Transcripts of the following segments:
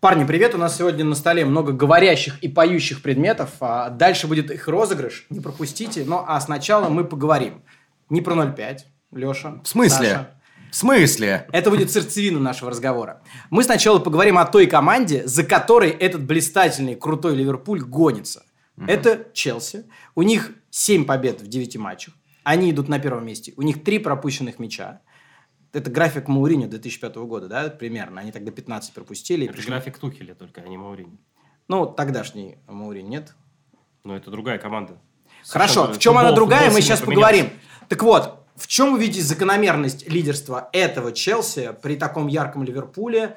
Парни, привет! У нас сегодня на столе много говорящих и поющих предметов. Дальше будет их розыгрыш, не пропустите. Ну, а сначала мы поговорим не про 0,5, Леша. В смысле? Саша. В смысле? Это будет сердцевина нашего разговора. Мы сначала поговорим о той команде, за которой этот блистательный, крутой Ливерпуль гонится. Это Челси. У них 7 побед в 9 матчах. Они идут на первом месте. У них 3 пропущенных мяча. Это график Моуринью 2005 года, да, примерно. Они тогда 15 пропустили. Это график Тухеля только, а не Моуринью. Ну, тогдашний Моуринью нет. Но это другая команда. Хорошо, в чем она другая, мы сейчас поговорим. Так вот, в чем вы видите закономерность лидерства этого Челси при таком ярком Ливерпуле,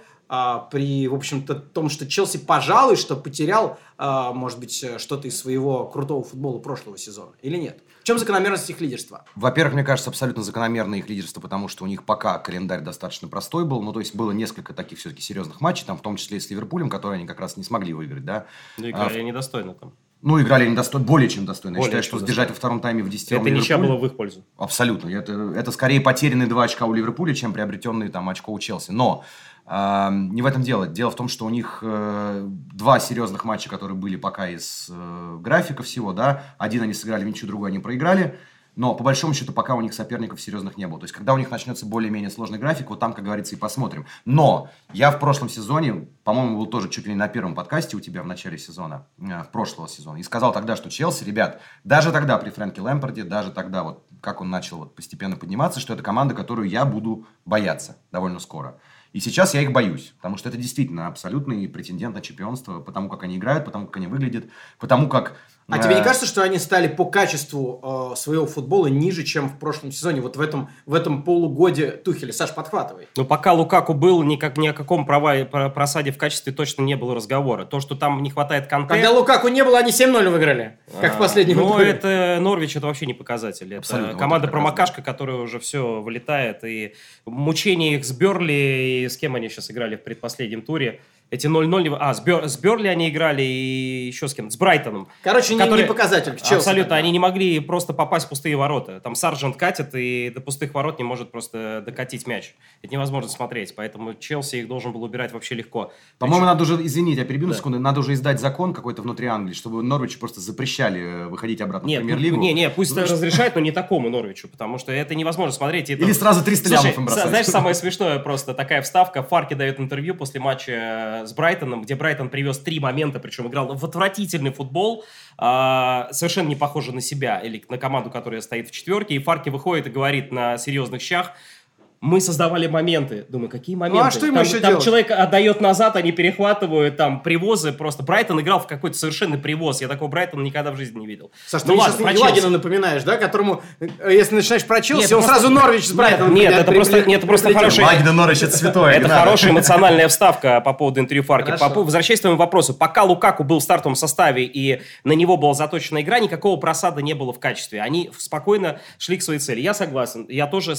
при, в общем-то, том, что Челси, пожалуй, что потерял, может быть, что-то из своего крутого футбола прошлого сезона, или нет? В чем закономерность их лидерства? Во-первых, мне кажется, абсолютно закономерно их лидерство, потому что у них пока календарь достаточно простой был. Ну, то есть, было несколько таких все-таки серьезных матчей, там, в том числе и с Ливерпулем, которые они как раз не смогли выиграть, да? Ну, играли недостойно там. Ну, играли они более чем достойно. Я считаю, что сдержать во втором тайме в 10-м Ливерпуль... Это ничья была в их пользу. Абсолютно. Это скорее потерянные 2 очка у Ливерпуля, чем приобретенные там очко у Челси. Но не в этом дело. Дело в том, что у них 2 серьезных матча, которые были пока из графика всего, да. Один они сыграли в ничью, другой они проиграли. Но, по большому счету, пока у них соперников серьезных не было. То есть, когда у них начнется более-менее сложный график, вот там, как говорится, и посмотрим. Но я в прошлом сезоне, по-моему, был тоже чуть ли не на первом подкасте у тебя в начале сезона, в прошлого сезона, и сказал тогда, что Челси, ребят, даже тогда при Фрэнке Лэмпарде, даже тогда, вот как он начал вот, постепенно подниматься, что это команда, которую я буду бояться довольно скоро. И сейчас я их боюсь, потому что это действительно абсолютный претендент на чемпионство, потому как они играют, потому как они выглядят, потому как... А тебе не кажется, что они стали по качеству своего футбола ниже, чем в прошлом сезоне, вот в этом полугодии Тухеля? Саш, подхватывай. Ну, пока Лукаку был, ни о каком просаде в качестве точно не было разговора. То, что там не хватает Канте... Когда Лукаку не было, они 7-0 выиграли, как в последнем году. Ну, это Норвич, это вообще не показатель. Абсолютно, это команда-промокашка, которая уже все вылетает, и мучение их с Берли, и с кем они сейчас играли в предпоследнем туре. Эти 0-0... с Берли они играли и еще с кем? С Брайтоном. Короче, не показатель. Челси, абсолютно. Тогда. Они не могли просто попасть в пустые ворота. Там Саржент катит и до пустых ворот не может просто докатить мяч. Это невозможно смотреть. Поэтому Челси их должен был убирать вообще легко. По-моему, надо уже... Извините, я перебью на секунду. Надо уже издать закон какой-то внутри Англии, чтобы Норвичу просто запрещали выходить обратно в Премьер-лигу. Нет, пусть разрешают, но не такому Норвичу, потому что это невозможно смотреть. Или сразу 300 лямов им бросают. Знаешь, самое смешное просто такая вставка. Фарке дает интервью после матча с Брайтоном, где Брайтон привез 3 момента, причем играл в отвратительный футбол, совершенно не похожий на себя или на команду, которая стоит в 4-ке, и Фарке выходит и говорит на серьезных щах: мы создавали моменты. Думаю, какие моменты? Ну, а что ему еще делать? Там человек отдает назад, они перехватывают, там, привозы. Просто Брайтон играл в какой-то совершенный привоз. Я такого Брайтона никогда в жизни не видел. Саш, ты сейчас Елагина напоминаешь, да? Которому, если начинаешь про Челси, он сразу Норвич с Брайтоном. Нет, это просто хорошая... Лагина Норвич, это святое. Это хорошая эмоциональная вставка по поводу интервью Фарки. Возвращаясь к твоему вопросу. Пока Лукаку был в стартовом составе, и на него была заточена игра, никакого просада не было в качестве. Они спокойно шли к своей цели. Я согласен. Я тоже,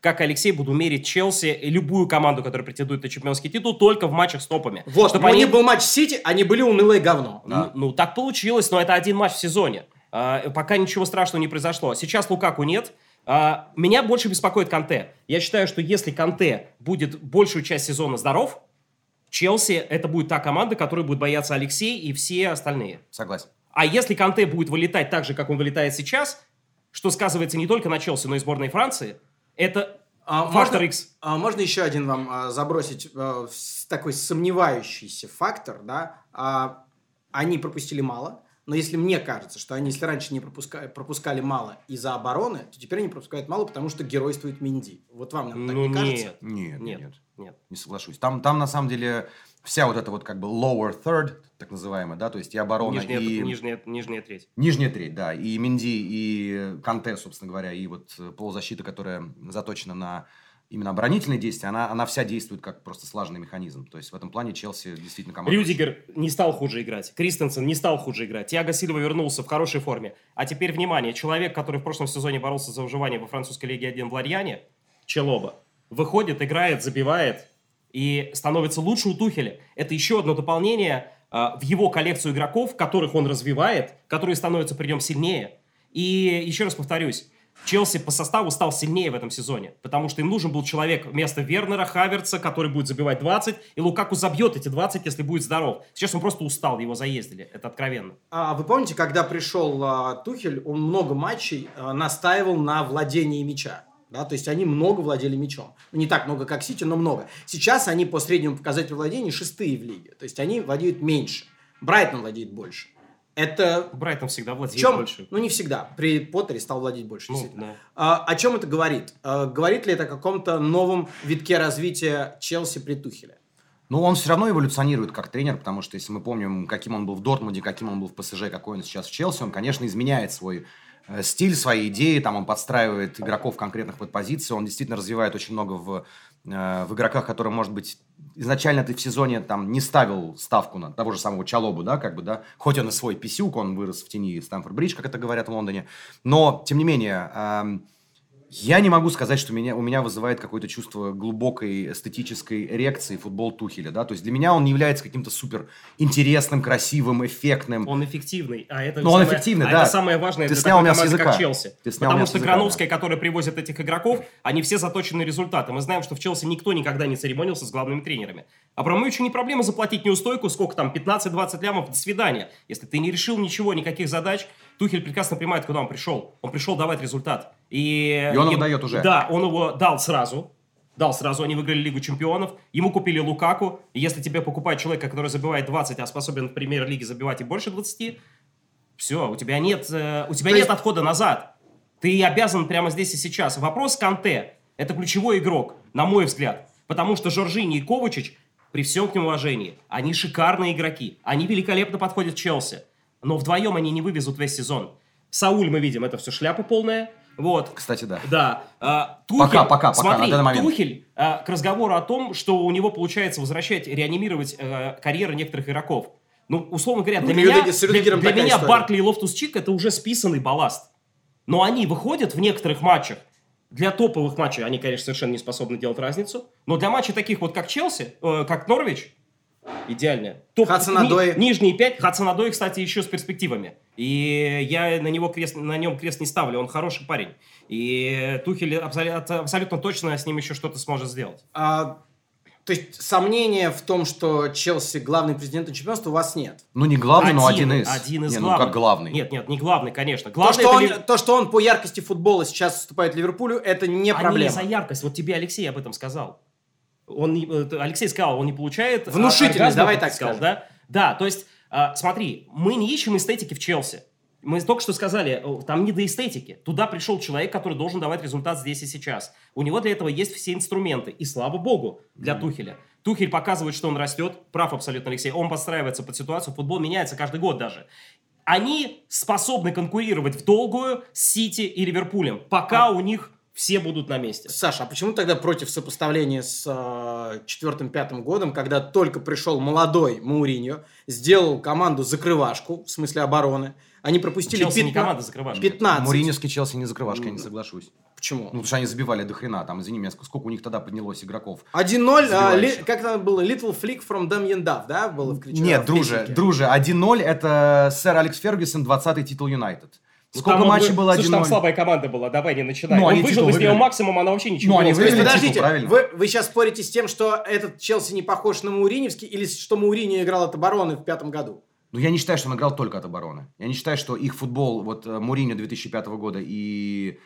как Алексей, буду мерить Челси, любую команду, которая претендует на чемпионский титул, только в матчах с топами. Вот, чтобы у них был матч Сити, они были унылое говно. Да. Ну, так получилось, но это один матч в сезоне. Пока ничего страшного не произошло. Сейчас Лукаку нет. Меня больше беспокоит Конте. Я считаю, что если Конте будет большую часть сезона здоров, Челси это будет та команда, которой будет бояться Алексей и все остальные. Согласен. А если Конте будет вылетать так же, как он вылетает сейчас, что сказывается не только на Челси, но и сборной Франции, это... Фактор X. Можно еще один вам забросить такой сомневающийся фактор, да? Они пропустили мало, но если мне кажется, что они, если раньше не пропускали мало из-за обороны, то теперь они пропускают мало, потому что геройствует Минди. Вот вам так не кажется? Нет. Не соглашусь. Там на самом деле вся вот эта вот как бы lower third, так называемая, да, то есть и оборона, и... Нижняя треть. Нижняя треть, да. И Минди, и Канте, собственно говоря, и вот полузащита, которая заточена на именно оборонительные действия, она вся действует как просто слаженный механизм. То есть в этом плане Челси действительно команда. Рюдигер не стал хуже играть. Кристенсен не стал хуже играть. Тиаго Сильва вернулся в хорошей форме. А теперь, внимание, человек, который в прошлом сезоне боролся за выживание во французской Лиге 1 в Лориане, Чалоба, выходит, играет, забивает и становится лучше у Тухеля. Это еще одно дополнение в его коллекцию игроков, которых он развивает, которые становятся при нем сильнее. И еще раз повторюсь, Челси по составу стал сильнее в этом сезоне, потому что им нужен был человек вместо Вернера, Хаверца, который будет забивать 20, и Лукаку забьет эти 20, если будет здоров. Сейчас он просто устал, его заездили, это откровенно. А вы помните, когда пришел Тухель, он много матчей настаивал на владении мяча. Да, то есть они много владели мячом. Не так много, как Сити, но много. Сейчас они по среднему показателю владения шестые в лиге. То есть они владеют меньше. Брайтон владеет больше. Это... Брайтон всегда владеет больше. Ну, не всегда. При Поттере стал владеть больше, действительно. Да. О чем это говорит? Говорит ли это о каком-то новом витке развития Челси при Тухеле? Ну, он все равно эволюционирует как тренер, потому что, если мы помним, каким он был в Дортмунде, каким он был в ПСЖ, какой он сейчас в Челси, он, конечно, изменяет свой... стиль, свои идеи, там он подстраивает игроков конкретных под позиции, он действительно развивает очень много в игроках, которые, может быть, изначально ты в сезоне там не ставил ставку на того же самого Чалобу, да, как бы, да, хоть он и свой писюк, он вырос в тени Стэнфорд-Бридж, как это говорят в Лондоне, но, тем не менее, я не могу сказать, что у меня вызывает какое-то чувство глубокой эстетической эрекции футбол Тухеля, да, то есть для меня он не является каким-то супер интересным, красивым, эффектным. Он эффективный, а это, самое, это самое важное. Ты для такой команды, как Челси. Потому что Грановская, которая привозит этих игроков, они все заточены результаты. Мы знаем, что в Челси никто никогда не церемонился с главными тренерами. Абрамовичу не проблема заплатить неустойку, сколько там, 15-20 лямов, до свидания. Если ты не решил ничего, никаких задач, Тухель прекрасно понимает, куда он пришел. Он пришел давать результат. И он его дает уже. Да, он его дал сразу. Они выиграли Лигу Чемпионов. Ему купили Лукаку. И если тебе покупают человека, который забивает 20, а способен в премьер-лиге забивать и больше 20, все, у тебя нет отхода назад. Ты обязан прямо здесь и сейчас. Вопрос Канте. Это ключевой игрок, на мой взгляд. Потому что Жоржини и Ковачич, при всем к ним уважении, они шикарные игроки. Они великолепно подходят Челси. Но вдвоем они не вывезут весь сезон. Сауль, мы видим, это все шляпа полная. Вот. Кстати, да. Да. Тухель, пока, на данный момент. Тухель к разговору о том, что у него получается возвращать, реанимировать карьеры некоторых игроков. Ну, условно говоря, для меня Баркли и Лофтус-Чик это уже списанный балласт. Но они выходят в некоторых матчах. Для топовых матчей они, конечно, совершенно не способны делать разницу. Но для матчей таких вот, как Челси, как Норвич, идеально. Нижние 5. Хацанадой, кстати, еще с перспективами. И я на нем крест не ставлю. Он хороший парень. И Тухель абсолютно точно с ним еще что-то сможет сделать. То есть сомнения в том, что Челси главный президент чемпионства, у вас нет? Ну, не главный, но один из. Один из главных. Ну, как главный. Нет, не главный, конечно. Главный то, что он по яркости футбола сейчас уступает Ливерпулю, это не проблема. Они за яркость. Вот тебе Алексей об этом сказал. Алексей сказал, он не получает... Внушительность, давай так скажем. Да, то есть, смотри, мы не ищем эстетики в Челси. Мы только что сказали, там не до эстетики. Туда пришел человек, который должен давать результат здесь и сейчас. У него для этого есть все инструменты. И слава богу для Тухеля. Тухель показывает, что он растет. Прав абсолютно Алексей. Он подстраивается под ситуацию. Футбол меняется каждый год даже. Они способны конкурировать в долгую с Сити и Ливерпулем. Пока у них... Все будут на месте. Саша, а почему тогда против сопоставления с 4-5 годом, когда только пришел молодой Моуринью, сделал команду закрывашку, в смысле обороны, они пропустили Челси не команда закрывашка. 15. Моуриньевский Челси не закрывашка, я не соглашусь. Почему? Ну, потому что они забивали до хрена. Там, извини меня, сколько у них тогда поднялось игроков? 1-0, как там было? Little flick from Damien Duff, да? Было в кричевом? Нет, друже, 1-0 это сэр Алекс Фергюсон, 20-й титул Юнайтед. Сколько матчей было 1-0? Слушай, там слабая команда была, давай не начинай. Он выжил из нее максимум, она вообще ничего не сказала. Подождите, вы сейчас спорите с тем, что этот Челси не похож на Мауриньевский, или что Мауриньо играл от обороны в 5 году? Ну, я не считаю, что он играл только от обороны. Я не считаю, что их футбол, вот Мауриньо 2005 года и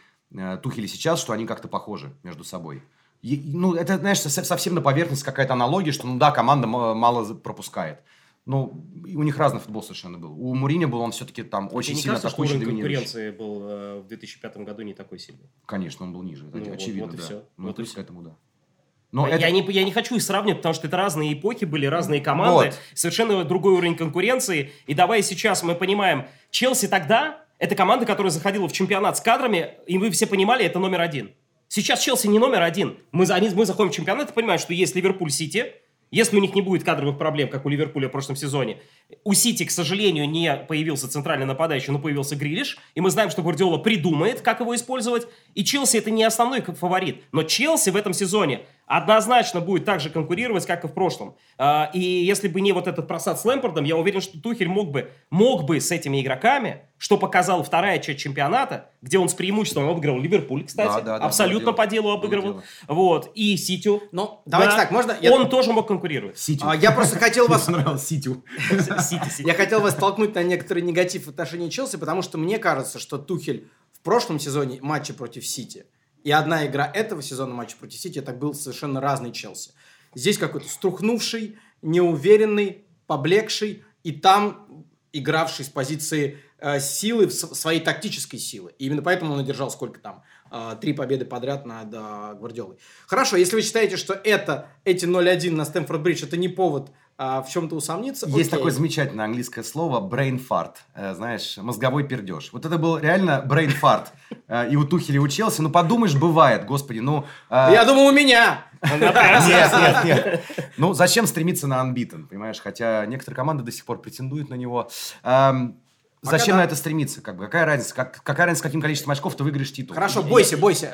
Тухель сейчас, что они как-то похожи между собой. Ну, это, знаешь, совсем на поверхности какая-то аналогия, что, ну да, команда мало пропускает. Ну, у них разный футбол совершенно был. У Мауриньо был он все-таки там очень сильно атакующий, доминирующий. Конкуренции был в 2005 году не такой сильный. Конечно, он был ниже, ну, очевидно, вот да. Все. Ну, вот плюс к этому, да. Но это... я не хочу их сравнивать, потому что это разные эпохи были, разные команды, вот. Совершенно другой уровень конкуренции. И давай сейчас мы понимаем, Челси тогда, это команда, которая заходила в чемпионат с кадрами, и вы все понимали, это номер один. Сейчас Челси не номер один. Мы заходим в чемпионат и понимаем, что есть Ливерпуль-Сити. Если у них не будет кадровых проблем, как у Ливерпуля в прошлом сезоне, У Сити, к сожалению, не появился центральный нападающий, но появился Грилиш. И мы знаем, что Гвардиола придумает, как его использовать. И Челси — это не основной фаворит. Но Челси в этом сезоне однозначно будет так же конкурировать, как и в прошлом. И если бы не вот этот просад с Лэмпардом, я уверен, что Тухель мог бы с этими игроками, что показала вторая часть чемпионата, где он с преимуществом обыгрывал Ливерпуль, кстати. Да, абсолютно по делу обыгрывал. Вот. И Ситю. Ну, давайте так, можно? Он тоже мог конкурировать. Ситю. Я просто хотел вас... Мне понравилось Ситю. Я хотел вас толкнуть на некоторый негатив в отношении Челси, потому что мне кажется, что Тухель в прошлом сезоне матче против Сити и одна игра этого сезона матча против Сити — это был совершенно разный Челси. Здесь какой-то струхнувший, неуверенный, поблекший, и там игравший с позиции силы, своей тактической силы. И именно поэтому он одержал сколько там? 3 победы подряд над Гвардиолой. Хорошо, если вы считаете, что эти 0-1 на Стэмфорд-Бридж — это не повод в чем-то усомниться. Есть такое замечательное английское слово brain fart, знаешь, мозговой пердеж. Вот это был реально brain fart. И у Тухеля, и у Челси. Ну, подумаешь, бывает, господи, ну... Я думал, у меня! Нет. Ну, зачем стремиться на unbeaten, понимаешь? Хотя некоторые команды до сих пор претендуют на него. Зачем на это стремиться? Какая разница? Какая разница, с каким количеством очков ты выиграешь титул? Хорошо, бойся. Боюсь.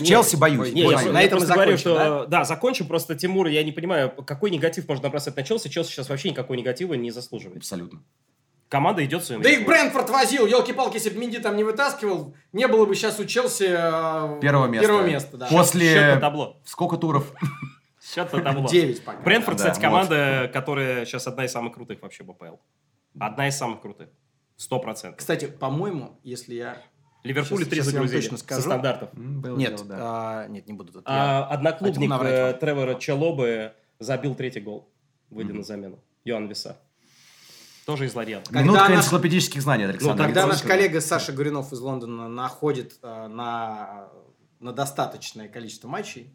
Челси боюсь. На этом мы закончим, да? Да, закончим. Просто, Тимур, я не понимаю, какой негатив можно набросать на Челси. Челси сейчас вообще никакого негатива не заслуживает. Абсолютно. Команда идет своим. Да их Брентфорд возил, елки-палки, если бы Минди там не вытаскивал, не было бы сейчас у Челси первого места. Да. После сколько туров? Счет-то табло. 9, пока. Брентфорд, кстати, команда, которая сейчас одна из самых крутых вообще в АПЛ. Одна из самых крутых. 100%. Кстати, по-моему, если я... Ливерпуль 3 загрузили точно скажу. Со стандартов. Нет, не буду. Одноклубник Тревора Чалобы забил 3-й гол, выйдя на замену. Йоан Виса. Тоже из Лориана. Минутка энциклопедических знаний, Александр. Когда наш коллега Саша Горюнов из Лондона находит на достаточное количество матчей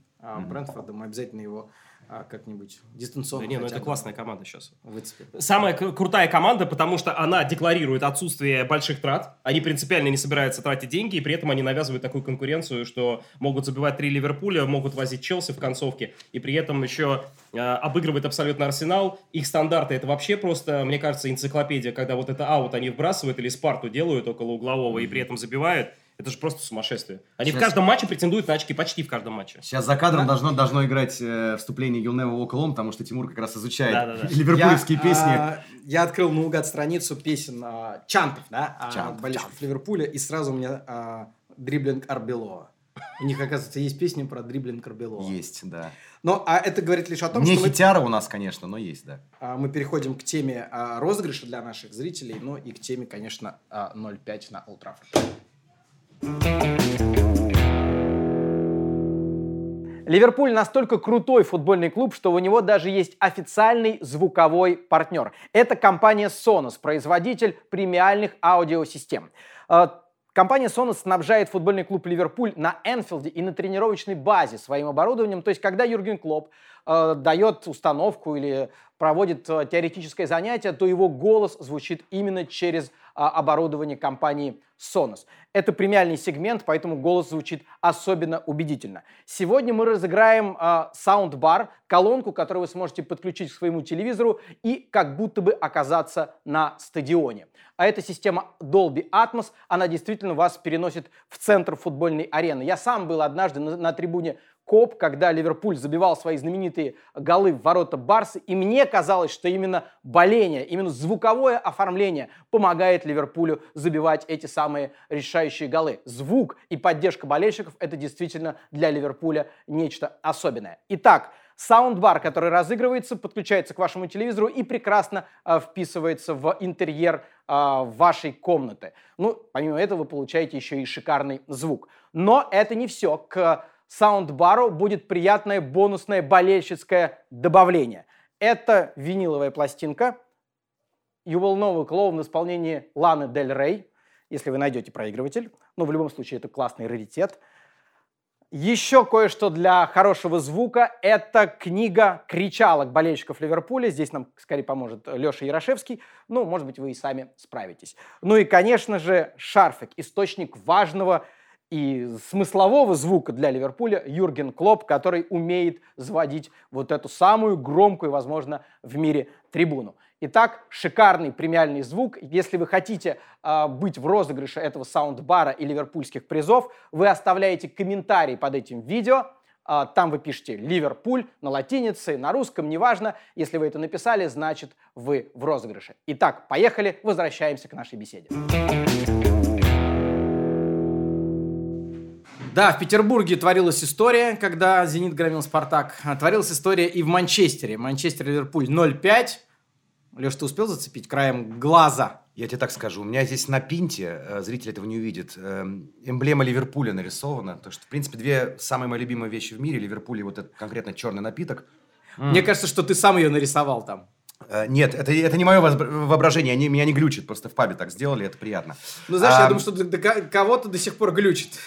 Брентфорда, мы обязательно его... как-нибудь дистанционно. Да не, это классная команда сейчас. Выцепим. Самая крутая команда, потому что она декларирует отсутствие больших трат. Они принципиально не собираются тратить деньги, и при этом они навязывают такую конкуренцию, что могут забивать 3 Ливерпуля, могут возить Челси в концовке, и при этом еще обыгрывает абсолютно Арсенал. Их стандарты — это вообще просто, мне кажется, энциклопедия, когда вот это аут они вбрасывают или Спарту делают около углового и при этом забивают. Это же просто сумасшествие. Они сейчас в каждом матче претендуют на очки, почти в каждом матче. Сейчас за кадром должно играть вступление You'll Never Walk Alone, потому что Тимур как раз изучает ливерпульские песни. Я открыл наугад страницу песен чантов, болельщиков Ливерпуля, и сразу у меня дриблинг Арбелоа. У них, оказывается, есть песня про дриблинг Арбелоа. Есть, да. Но это говорит лишь о том, что... Не хитяра у нас, конечно, но есть, да. Мы переходим к теме розыгрыша для наших зрителей, но и к теме, конечно, 0-5 на Олд Траффорд. Ливерпуль настолько крутой футбольный клуб, что у него даже есть официальный звуковой партнер. Это компания Sonos, производитель премиальных аудиосистем. Компания Sonos снабжает футбольный клуб «Ливерпуль» на Энфилде и на тренировочной базе своим оборудованием. То есть, когда Юрген Клопп дает установку или проводит теоретическое занятие, то его голос звучит именно через оборудование компании Sonos. Это премиальный сегмент, поэтому голос звучит особенно убедительно. Сегодня мы разыграем саундбар, колонку, которую вы сможете подключить к своему телевизору и как будто бы оказаться на стадионе. А эта система Dolby Atmos, она действительно вас переносит в центр футбольной арены. Я сам был однажды на трибуне Коп, когда Ливерпуль забивал свои знаменитые голы в ворота Барса, и мне казалось, что именно боление, именно звуковое оформление помогает Ливерпулю забивать эти самые решающие голы. Звук и поддержка болельщиков — это действительно для Ливерпуля нечто особенное. Итак, саундбар, который разыгрывается, подключается к вашему телевизору и прекрасно вписывается в интерьер вашей комнаты. Ну, помимо этого, вы получаете еще и шикарный звук. Но это не все. К саундбару будет приятное бонусное болельщицкое добавление. Это виниловая пластинка You Will Know It All в исполнении Ланы Дель Рей, если вы найдете проигрыватель. Но в любом случае это классный раритет. Еще кое-что для хорошего звука. Это книга кричалок болельщиков Ливерпуля. Здесь нам скорее поможет Леша Ярошевский. Ну, может быть, вы и сами справитесь. Ну и, конечно же, шарфик, источник важного и смыслового звука для Ливерпуля Юрген Клопп, который умеет заводить вот эту самую громкую, возможно, в мире трибуну. Итак, шикарный премиальный звук. Если вы хотите быть в розыгрыше этого саундбара и ливерпульских призов, вы оставляете комментарий под этим видео. Там вы пишете «Ливерпуль» на латинице, на русском, неважно. Если вы это написали, значит, вы в розыгрыше. Итак, поехали, возвращаемся к нашей беседе. Да, в Петербурге творилась история, когда «Зенит» громил «Спартак». Творилась история и в Манчестере. Манчестер-Ливерпуль 0-5. Леш, ты успел зацепить краем глаза? Я тебе так скажу. У меня здесь на пинте, зритель этого не увидит, эмблема Ливерпуля нарисована. Потому что, в принципе, две самые мои любимые вещи в мире. Ливерпуль и вот этот конкретно черный напиток. Мне кажется, что ты сам ее нарисовал там. Нет, это не мое воображение, они меня не глючит. Просто в пабе так сделали, это приятно. Ну, знаешь, я думаю, что кого-то до сих пор глючит.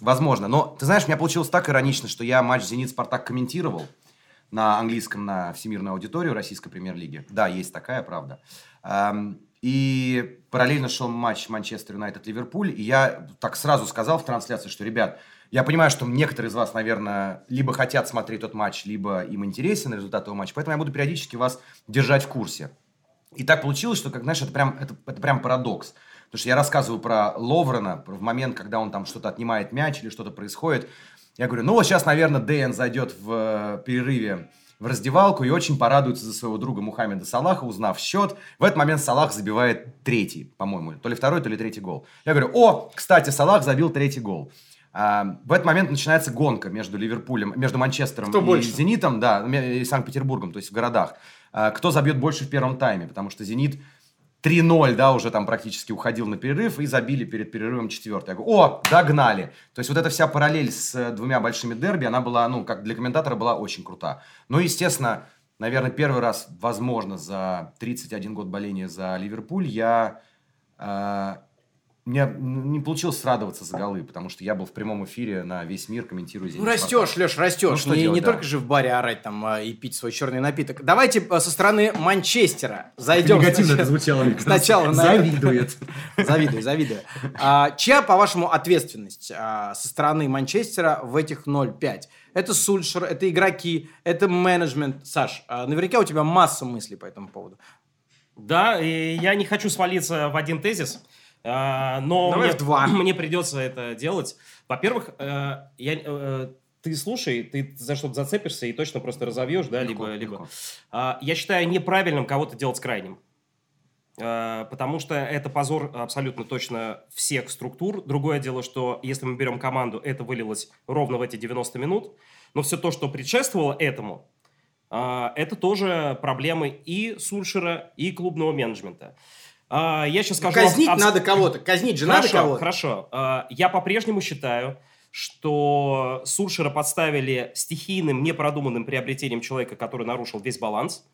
Возможно, но, ты знаешь, у меня получилось так иронично, что я матч «Зенит-Спартак» комментировал на английском, на всемирную аудиторию российской премьер-лиги. Да, есть такая, правда. И параллельно шел матч Манчестер Юнайтед-Ливерпуль, и я так сразу сказал в трансляции, что, ребят, я понимаю, что некоторые из вас, наверное, либо хотят смотреть тот матч, либо им интересен результат этого матча, поэтому я буду периодически вас держать в курсе. И так получилось, что, как знаешь, это прям парадокс. Потому что я рассказываю про Ловрена, в момент, когда он там что-то отнимает мяч или что-то происходит. Я говорю, ну вот сейчас, наверное, Дэн зайдет в перерыве в раздевалку и очень порадуется за своего друга Мухаммеда Салаха, узнав счет. В этот момент Салах забивает третий, по-моему, то ли второй, то ли третий гол. Я говорю, о, кстати, Салах забил третий гол. В этот момент начинается гонка между Ливерпулем, между Манчестером и Зенитом, да, и Санкт-Петербургом, то есть в городах. Кто забьет больше в первом тайме, потому что Зенит 3-0, да, уже там практически уходил на перерыв, и забили перед перерывом четвертый. Я говорю, о, догнали. То есть вот эта вся параллель с двумя большими дерби, она была, ну, как для комментатора, была очень крута. Ну, естественно, наверное, первый раз, возможно, за 31 год боления за Ливерпуль мне не получилось радоваться за голы, потому что я был в прямом эфире на весь мир, комментирую «Зенит». Ну, растешь, Леш, растешь. Ну, не только же в баре орать там и пить свой черный напиток. Давайте со стороны Манчестера зайдем. Негативно это звучало. Сначала. Завидует. Завидую. Чья, по-вашему, ответственность со стороны Манчестера в этих 0-5? Это Сульшер, это игроки, это менеджмент. Саш, наверняка у тебя масса мыслей по этому поводу. Да, и я не хочу свалиться в один тезис. Но мне придется это делать. Во-первых, ты слушай, ты за что-то зацепишься и точно просто разовьешь, да, либо. Я считаю неправильным кого-то делать крайним, потому что это позор абсолютно точно всех структур. Другое дело, что если мы берем команду, это вылилось ровно в эти 90 минут, но все то, что предшествовало этому, это тоже проблемы и Сульшера, и клубного менеджмента. Я сейчас скажу... Казнить надо кого-то. Казнить же надо кого-то. Хорошо. Я по-прежнему считаю, что Сульшера подставили стихийным, непродуманным приобретением человека, который нарушил весь баланс.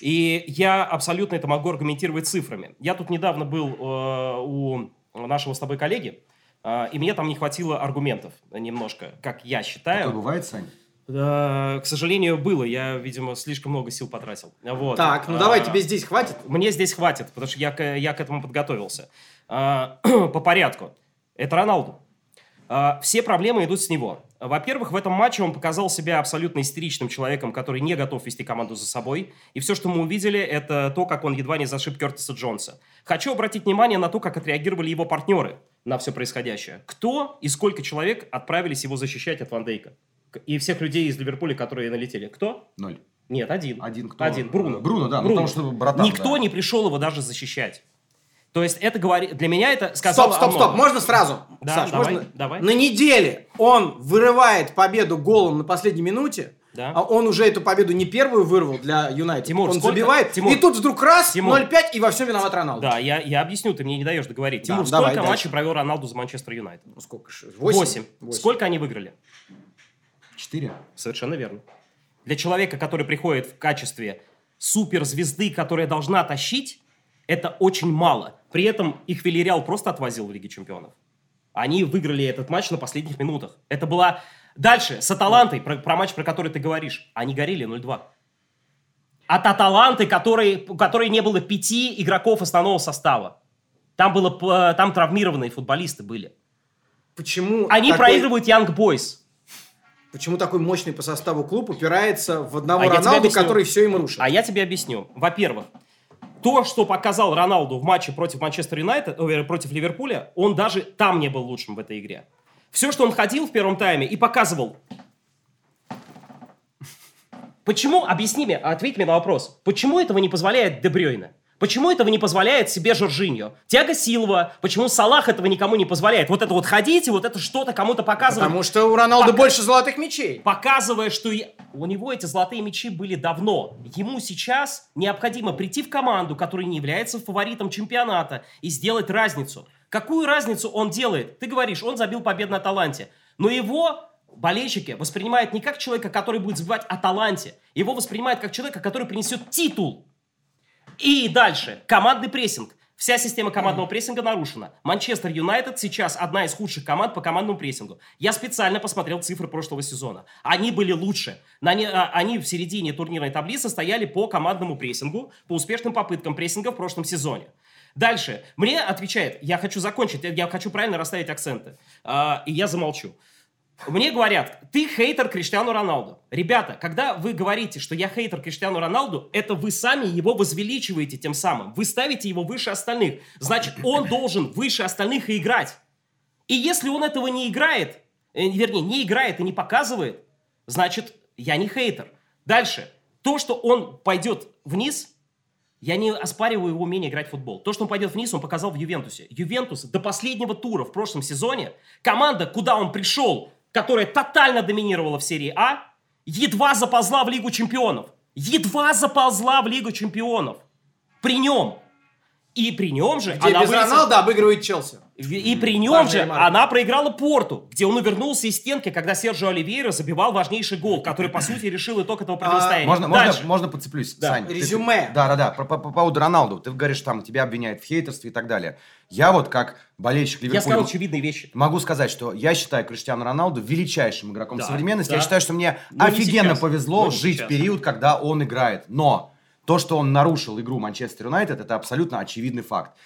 И я абсолютно это могу аргументировать цифрами. Я тут недавно был у нашего с тобой коллеги, и мне там не хватило аргументов немножко, как я считаю. Такое бывает, Сань? К сожалению, было. Я, видимо, слишком много сил потратил. Вот. Так, ну давай, тебе здесь хватит? Мне здесь хватит, потому что я к этому подготовился. По порядку. Это Роналду. Все проблемы идут с него. Во-первых, в этом матче он показал себя абсолютно истеричным человеком, который не готов вести команду за собой. И все, что мы увидели, это то, как он едва не зашиб Кертиса Джонса. Хочу обратить внимание на то, как отреагировали его партнеры на все происходящее. Кто и сколько человек отправились его защищать от Ван Дейка? И всех людей из Ливерпуля, которые налетели. Кто? Ноль. Нет, один. Один кто? Один. Бруно. Бруно, да. Бруно. Ну, потому что братан, никто не пришел его даже защищать. То есть это говорит... Для меня это сказало... Стоп. Можно сразу? Да, Саш, давай. На неделе он вырывает победу голом на последней минуте. Да. А он уже эту победу не первую вырвал для Юнайтед. Он забивает. Тимур. И тут вдруг раз, 0-5, и во всем виноват Роналду. Да, я объясню, ты мне не даешь договорить. Да, Тимур, сколько матчей провел Роналду за Манчестер Юнайтед? Ну, сколько? 8. Сколько они выиграли? 4. Совершенно верно. Для человека, который приходит в качестве суперзвезды, которая должна тащить, это очень мало. При этом их Вильярреал просто отвозил в Лиге Чемпионов. Они выиграли этот матч на последних минутах. Это была... Дальше, с Аталантой, про матч, про который ты говоришь, они горели 0-2. От Аталанты, у которой не было 5 игроков основного состава. Там травмированные футболисты были. Почему? Они проигрывают Young Boys. Почему такой мощный по составу клуб упирается в одного Роналду, который все им рушит? А я тебе объясню. Во-первых, То, что показал Роналду в матче против Манчестер Юнайтед, против Ливерпуля, он даже там не был лучшим в этой игре. Все, что он ходил в первом тайме и показывал. Почему, объясни мне, ответь мне на вопрос, почему этого не позволяет Де Брюйне? Почему этого не позволяет себе Жоржиньо? Тиаго Сильва, почему Салах этого никому не позволяет? Вот это вот ходить и вот это что-то кому-то показывать. Потому что у Роналду больше золотых мячей. Показывая, что у него эти золотые мячи были давно. Ему сейчас необходимо прийти в команду, которая не является фаворитом чемпионата, и сделать разницу. Какую разницу он делает? Ты говоришь, он забил победу на Аталанте. Но его болельщики воспринимают не как человека, который будет забивать Аталанте. Его воспринимают как человека, который принесет титул. И дальше. Командный прессинг. Вся система командного прессинга нарушена. Манчестер Юнайтед сейчас одна из худших команд по командному прессингу. Я специально посмотрел цифры прошлого сезона. Они были лучше. Они в середине турнирной таблицы стояли по командному прессингу, по успешным попыткам прессинга в прошлом сезоне. Дальше. Мне отвечает, я хочу закончить, я хочу правильно расставить акценты. И я замолчу. Мне говорят, ты хейтер Криштиану Роналду. Ребята, когда вы говорите, что я хейтер Криштиану Роналду, это вы сами его возвеличиваете тем самым. Вы ставите его выше остальных. Значит, он должен выше остальных и играть. И если он этого не играет, не играет и не показывает, значит, я не хейтер. Дальше. То, что он пойдет вниз, я не оспариваю его умение играть в футбол. То, что он пойдет вниз, он показал в Ювентусе. Ювентус до последнего тура в прошлом сезоне, команда, куда он пришел, которая тотально доминировала в серии А, едва заползла в Лигу Чемпионов. Едва заползла в Лигу Чемпионов. При нем. И при нем же... Где она без Роналда обыгрывает Челси. И при нем же она проиграла Порту, где он увернулся из стенки, когда Серджио Оливейра забивал важнейший гол, который, по сути, решил итог этого противостояния. Можно подцеплюсь, да. Сань? Резюме. Да. По поводу Роналду. Ты говоришь, там тебя обвиняют в хейтерстве и так далее. Я вот как болельщик Ливерпуля... Я сказал очевидные вещи. Могу сказать, что я считаю Криштиану Роналду величайшим игроком современности. Да. Я считаю, что мне офигенно повезло жить в период, когда он играет. Но то, что он нарушил игру Манчестер Юнайтед, это абсолютно очевидный факт.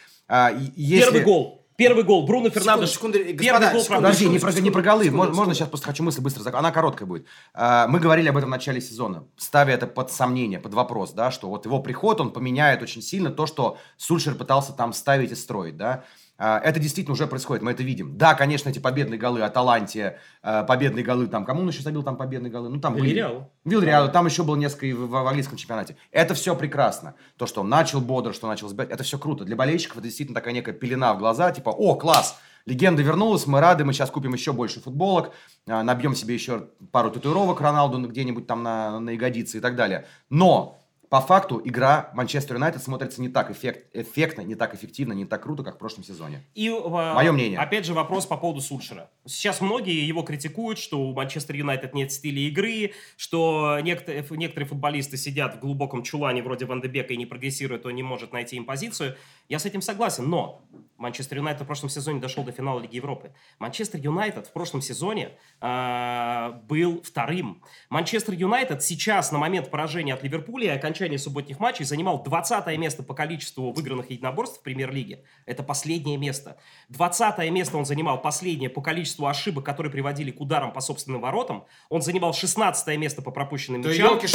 Если... Первый гол Бруно Фернандес. Подожди, не про голы. Можно сейчас просто хочу мысль быстро закончить. Она короткая будет. Мы говорили об этом в начале сезона, ставя это под сомнение, под вопрос, да, что вот его приход, он поменяет очень сильно то, что Сульшер пытался там ставить и строить, да. Это действительно уже происходит, мы это видим. Да, конечно, эти победные голы Аталанте, победные голы там... Кому он еще забил там победные голы? Ну, там Вильярреалу. Там еще было несколько в английском чемпионате. Это все прекрасно. То, что он начал бодро, что он начал сбивать, это все круто. Для болельщиков это действительно такая некая пелена в глаза, типа, о, класс, легенда вернулась, мы рады, мы сейчас купим еще больше футболок, набьем себе еще пару татуировок Роналду где-нибудь там на ягодице и так далее. Но... По факту игра Манчестер Юнайтед смотрится не так эффектно, не так эффективно, не так круто, как в прошлом сезоне. И, мое мнение. Опять же вопрос по поводу Сульшера. Сейчас многие его критикуют, что у Манчестер Юнайтед нет стиля игры, что некоторые футболисты сидят в глубоком чулане вроде Ван Дейка и не прогрессируют, он не может найти им позицию. Я с этим согласен, но Манчестер Юнайтед в прошлом сезоне дошел до финала Лиги Европы. Манчестер Юнайтед в прошлом сезоне был вторым. Манчестер Юнайтед сейчас на момент поражения от Ливерпуля субботних матчей занимал 20-е место по количеству выигранных единоборств в премьер-лиге. Это последнее место. 20-е место он занимал последнее по количеству ошибок, которые приводили к ударам по собственным воротам. Он занимал 16-е место по пропущенным мячам. И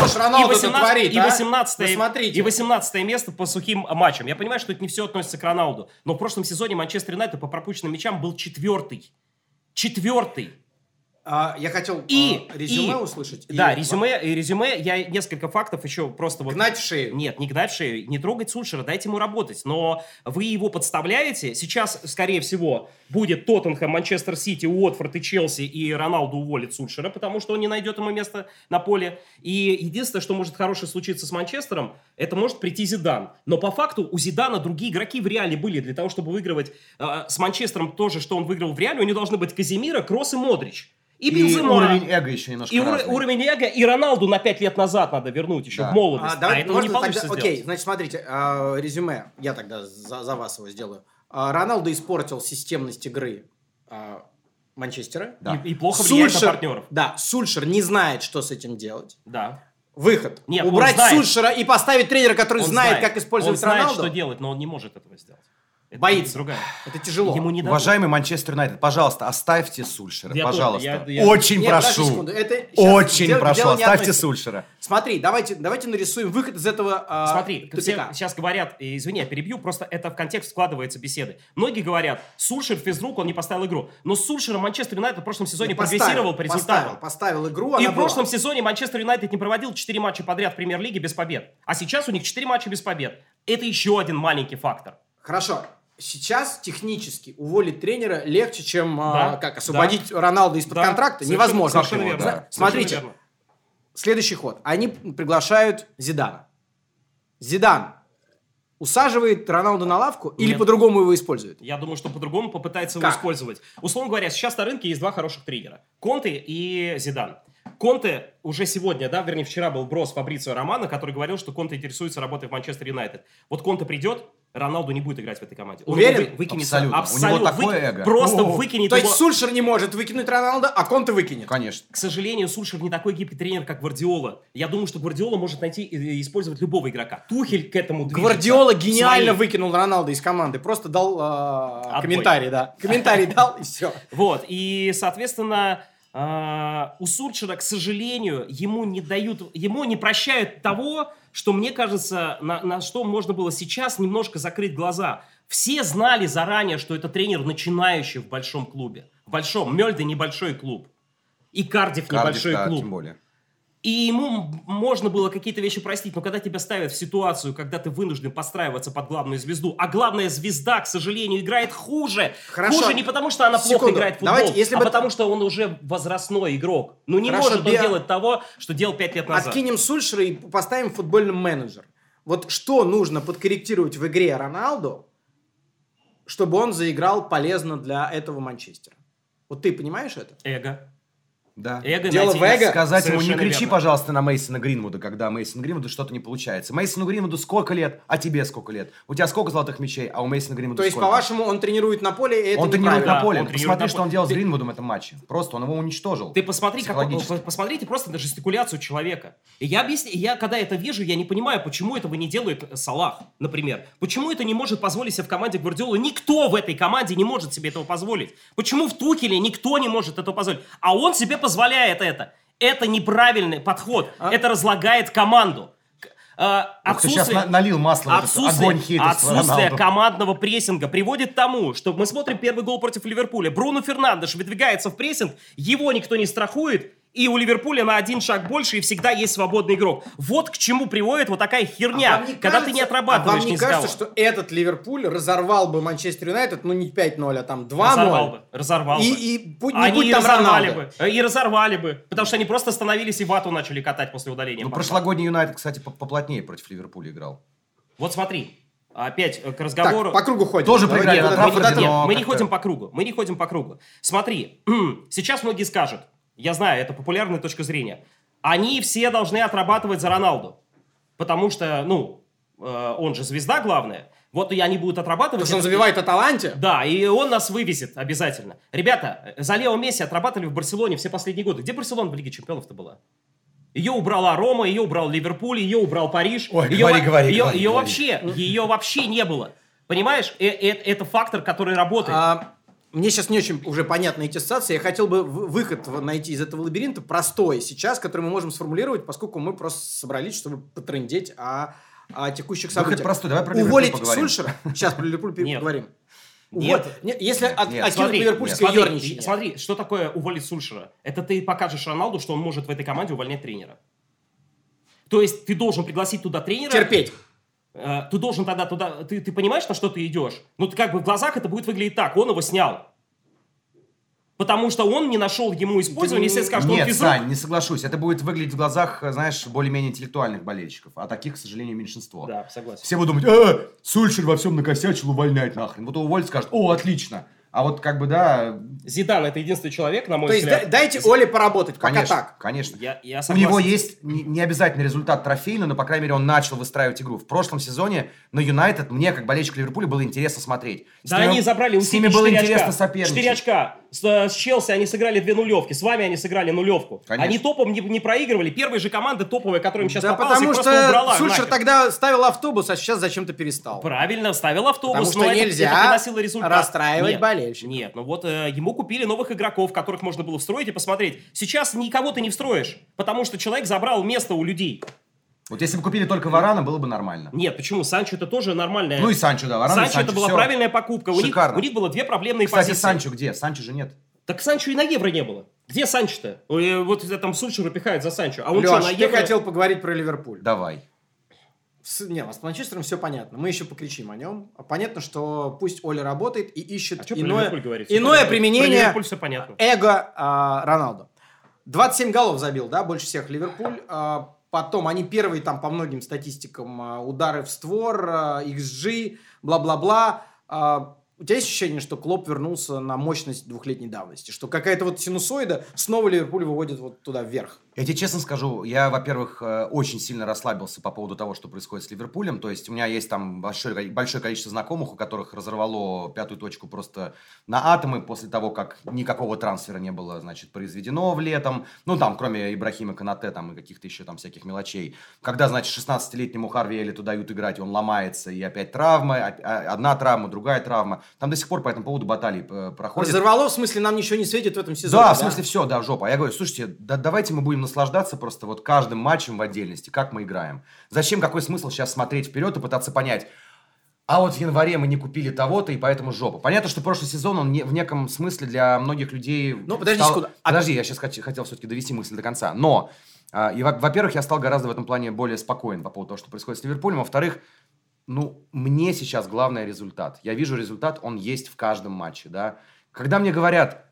18-е место по сухим матчам. Я понимаю, что это не все относится к Роналду. Но в прошлом сезоне Манчестер Юнайтед по пропущенным мячам был четвертый. Четвертый. Я хотел резюме услышать. Да, резюме. Я несколько фактов еще просто... Гнать в шею. Нет, не гнать в шею. Не трогать Сульшера, дайте ему работать. Но вы его подставляете. Сейчас, скорее всего, будет Тоттенхэм, Манчестер Сити, Уотфорд и Челси, и Роналду уволит Сульшера, потому что он не найдет ему места на поле. И единственное, что может хорошее случиться с Манчестером, это может прийти Зидан. Но по факту у Зидана другие игроки в Реале были для того, чтобы выигрывать. С Манчестером тоже, что он выиграл в Реале, у него должны быть Казимира, Кросс и Модрич. И уровень эго еще немножко разный. Уровень эго, и Роналду на 5 лет назад надо вернуть еще в молодость. Давайте, этого не получится тогда, сделать. Окей, значит, смотрите, резюме, я тогда за вас его сделаю. Роналду испортил системность игры Манчестера. Да. И плохо влияет на партнеров. Да, Сульшер не знает, что с этим делать. Да. Выход. Нет, убрать Сульшера и поставить тренера, который знает, как использовать Роналду. Он знает, что делать, но он не может этого сделать. Боится. Другая. Это тяжело. Ему не дадут. Уважаемый Манчестер Юнайтед, пожалуйста, оставьте Сульшера. Я пожалуйста. Очень прошу. Очень прошу, оставьте Сульшера. Смотри, давайте нарисуем выход из этого тупика. Сейчас говорят, извини, я перебью, просто это в контекст складывается беседы. Многие говорят, Сульшер физрук, он не поставил игру. Но с Сульшером Манчестер Юнайтед в прошлом сезоне прогрессировал по результатам. Поставил игру, она была. И в прошлом сезоне Манчестер Юнайтед не проводил 4 матча подряд в Премьер-лиге без побед. А сейчас у них 4 матча без побед. Это еще один маленький фактор. Хорошо. Сейчас технически уволить тренера легче, чем освободить Роналду из-под контракта. Невозможно. Совершенно верно. Смотрите, следующий ход. Они приглашают Зидана. Зидан усаживает Роналду на лавку или по-другому его использует? Я думаю, что по-другому попытается его использовать. Условно говоря, сейчас на рынке есть 2 хороших тренера. Конте и Зидан. Конте уже сегодня, вернее, вчера был брос Фабрицио Романо, который говорил, что Конте интересуется работой в Манчестер Юнайтед. Вот Конте придет, Роналду не будет играть в этой команде. Уверен? Абсолютно. У него такое эго. Просто выкинет. То есть Сульшер не может выкинуть Роналду, а Конте выкинет? Конечно. К сожалению, Сульшер не такой гибкий тренер, как Гвардиола. Я думаю, что Гвардиола может найти и использовать любого игрока. Тухель к этому движется. Гвардиола гениально выкинул Роналду из команды. Просто дал комментарий, Комментарий дал, и все. Вот. И, соответственно... У Сульшера, к сожалению, ему не прощают того, что, мне кажется, на что можно было сейчас немножко закрыть глаза. Все знали заранее, что это тренер начинающий в большом клубе. В большом. Мёльде небольшой клуб. И Кардифф небольшой клуб. Тем более. И ему можно было какие-то вещи простить, но когда тебя ставят в ситуацию, когда ты вынужден подстраиваться под главную звезду, а главная звезда, к сожалению, играет хуже. Хорошо. Хуже не потому, что она плохо играет в футбол, потому что он уже возрастной игрок. Ну не может он делать того, что делал 5 лет назад. Откинем Сульшера и поставим футбольным менеджер. Вот что нужно подкорректировать в игре Роналду, чтобы он заиграл полезно для этого Манчестера? Вот ты понимаешь это? Эго. Да. Дело в эго. Сказать совершенно ему, не кричи, верно. Пожалуйста, на Мейсона Гринвуда, когда Мейсону Гринвуду что-то не получается. Мейсону Гринвуду сколько лет, а тебе сколько лет? У тебя сколько золотых мячей, а у Мейсона Гринвуда сколько? То есть, по-вашему, он тренирует на поле, и это он тренирует на поле. Посмотри, что он делал с Гринвудом в этом матче. Просто он его уничтожил. Ты посмотри, посмотрите просто на жестикуляцию человека. И я объясню, когда это вижу, я не понимаю, почему этого не делает Салах, например. Почему это не может позволить себе в команде Гвардиолы? Никто в этой команде не может себе этого позволить. Почему в Тухеле никто не может этого позволить? А он себе позволяет это. Это неправильный подход. Это разлагает команду. Отсутствие командного прессинга приводит к тому, что мы смотрим первый гол против Ливерпуля. Бруно Фернандеш выдвигается в прессинг, его никто не страхует, и у Ливерпуля на один шаг больше, и всегда есть свободный игрок. Вот к чему приводит вот такая херня, когда ты не отрабатываешь ни с кого. Вам не кажется, что этот Ливерпуль разорвал бы Манчестер Юнайтед, ну не 5-0, а там 2-0? Разорвал бы. И разорвали бы, потому что они просто остановились и вату начали катать после удаления. Ну, прошлогодний Юнайтед, кстати, поплотнее против Ливерпуля играл. Вот смотри. Опять к разговору... Так, по кругу ходим. Тоже проиграли. Мы не ходим по кругу. Смотри, сейчас многие скажут, я знаю, это популярная точка зрения, они все должны отрабатывать за Роналду, потому что, он же звезда главная, вот и они будут отрабатывать... Потому что он забивает Аталанте? Да, и он нас вывезет обязательно. Ребята, за Лео Месси отрабатывали в Барселоне все последние годы. Где Барселона в Лиге Чемпионов-то была? Ее убрала Рома, ее убрал Ливерпуль, ее убрал Париж. Ой, ее вообще не было. Понимаешь? Это фактор, который работает. Мне сейчас не очень уже понятны эти ассоциации. Я хотел бы выход найти из этого лабиринта простой сейчас, который мы можем сформулировать, поскольку мы просто собрались, чтобы потрындеть о текущих событиях. Выход простой. Давай про Ливерпуль поговорим. Уволить Сульшера? Сейчас про Ливерпуль поговорим. Если откинуть ливерпульское ерничание. Смотри, что такое уволить Сульшера? Это ты покажешь Роналду, что он может в этой команде увольнять тренера. То есть ты должен пригласить туда тренера... Терпеть. Ты должен тогда туда... Ты понимаешь, на что ты идешь? Ну, как бы в глазах это будет выглядеть так. Он его снял. Потому что он не нашел ему использования, если скажешь, что он физрук. Нет, Сань, не соглашусь. Это будет выглядеть в глазах, знаешь, более-менее интеллектуальных болельщиков. А таких, к сожалению, меньшинство. Да, согласен. Все будут думать, Сульшер во всем накосячил, увольняет нахрен. Вот уволит, скажет, отлично. А вот как бы, Зидан – это единственный человек, на мой взгляд. То есть, дайте Оле поработать, пока так. Конечно, конечно. У него есть не обязательно результат трофейный, но, по крайней мере, он начал выстраивать игру. В прошлом сезоне на Юнайтед мне, как болельщик Ливерпуля, было интересно смотреть. Они забрали у Сити 4 очка. 4 очка. с Челси они сыграли 2 нулевки, с вами они сыграли 0. Конечно. Они топом не проигрывали. Первые же команды топовые, которые им сейчас попалась, их просто убрала. Сульшер нахер тогда ставил автобус, а сейчас зачем-то перестал. Правильно, ставил автобус, потому но что нельзя расстраивать болельщиков. Нет, ну вот ему купили новых игроков, которых можно было встроить и посмотреть. Сейчас никого ты не встроишь, потому что человек забрал место у людей. Вот если бы купили только Варана, было бы нормально. Нет, почему? Санчо это тоже нормальная. Ну и Санчо, да. Варана, Санчо это была все правильная покупка. У них было 2 проблемные позиции. Кстати, Санчо где? Санчо же нет. Так Санчо и на Евро не было. Где Санчо-то? Вот там Сульшера пихают за Санчо. А он Леш, что, на Евро? Я хотел поговорить про Ливерпуль. Давай. С Манчестером все понятно. Мы еще покричим о нем. Понятно, что пусть Оля работает и ищет иное применение эго Роналду. 27 голов забил, да, больше всех Ливерпуль. Потом они первые там по многим статистикам удары в створ, XG, бла-бла-бла. У тебя есть ощущение, что Клоп вернулся на мощность 2-летней давности? Что какая-то вот синусоида снова Ливерпуль выводит вот туда вверх? Я тебе честно скажу, я, во-первых, очень сильно расслабился по поводу того, что происходит с Ливерпулем. То есть у меня есть там большое количество знакомых, у которых разорвало 5-ю точку просто на атомы после того, как никакого трансфера не было, значит, произведено в летом. Ну, там, кроме Ибрахима Канате там, и каких-то еще там всяких мелочей. Когда, значит, 16-летнему Харви Элиту дают играть, он ломается, и опять травмы. Одна травма, другая травма. Там до сих пор по этому поводу баталии проходят. Разорвало, в смысле, нам ничего не светит в этом сезоне. Да, в смысле, все, да, жопа. А я говорю, слушайте, да, давайте мы будем наслаждаться просто вот каждым матчем в отдельности, как мы играем. Зачем, какой смысл сейчас смотреть вперед и пытаться понять, а вот в январе мы не купили того-то, и поэтому жопа. Понятно, что прошлый сезон, он не, в неком смысле для многих людей... Ну, подожди секунду. Подожди, я сейчас хотел все-таки довести мысль до конца. Но, и, во-первых, я стал гораздо в этом плане более спокоен по поводу того, что происходит с Ливерпулем. Во-вторых, ну, мне сейчас главное результат. Я вижу результат, он есть в каждом матче, да. Когда мне говорят,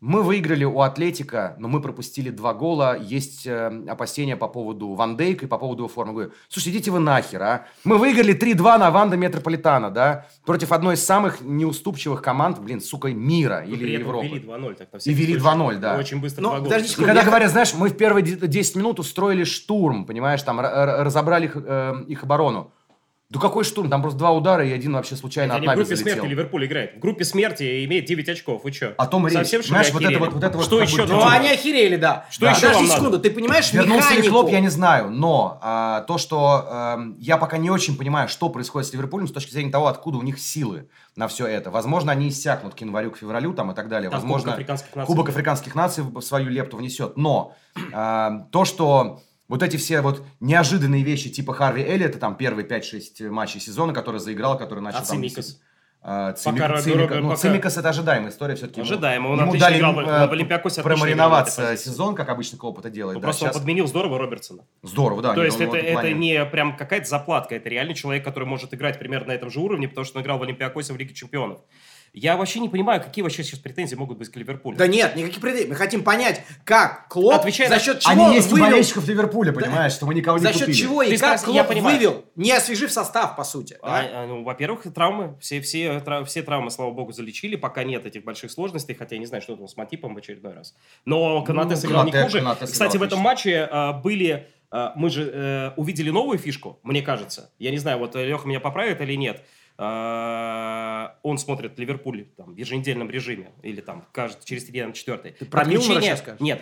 мы выиграли у Атлетика, но мы пропустили 2 гола, есть опасения по поводу Ван Дейка и по поводу его формы. Говорю, слушай, идите вы нахер, а. Мы выиграли 3-2 на Ванда Метрополитана, да, против одной из самых неуступчивых команд, блин, сука, мира или Европы. И вели 2-0, так, по всей истории. И вели 2-0, да. Очень быстро 2 гола. Подожди, и когда говорят, знаешь, мы в первые 10 минут устроили штурм, понимаешь, там разобрали их оборону. Да какой штурм? Там просто 2 удара и 1 вообще случайно от нами залетел. В группе смерти Ливерпуль играет. В группе смерти имеет 9 очков. Вы что? О том и речь. Знаешь, вот это что еще? Ну, они охерели, да. Что еще вам надо? Ты понимаешь механику? Вернулся ли Клоп, я не знаю. Но то, что я пока не очень понимаю, что происходит с Ливерпулем с точки зрения того, откуда у них силы на все это. Возможно, они иссякнут к январю, к февралю там и так далее. Там возможно, Кубок африканских наций свою лепту внесет. Но то, что... Вот эти все вот неожиданные вещи типа Харви Эллиота, там первые 5-6 матчей сезона, который заиграл, который начал... А Цимикас? Цимикас это ожидаемая история все-таки. Ожидаемо, он отлично играл в Олимпиакосе. Промариноваться сезон, как обычно Клоп это делает. Да, просто он подменил здорово Робертсона. Здорово, да. То есть это не прям какая-то заплатка, это реально человек, который может играть примерно на этом же уровне, потому что он играл в Олимпиакосе в Лиге Чемпионов. Я вообще не понимаю, какие вообще сейчас претензии могут быть к Ливерпулю. Да нет, никаких претензий. Мы хотим понять, как Клоп, отвечает, за счет чего они есть у болельщиков Ливерпуля, понимаешь, да, что мы никого не купили. За счет чего и как Клоп вывел, не освежив состав, по сути. Ну, во-первых, травмы. Все травмы, слава богу, залечили. Пока нет этих больших сложностей, хотя я не знаю, что там с Матипом в очередной раз. Но Канате сыграл не хуже. Кстати, в этом матче были... Мы же увидели новую фишку, мне кажется. Я не знаю, вот Леха меня поправит или нет. Он смотрит Ливерпуль там, в еженедельном режиме или там через 3-4.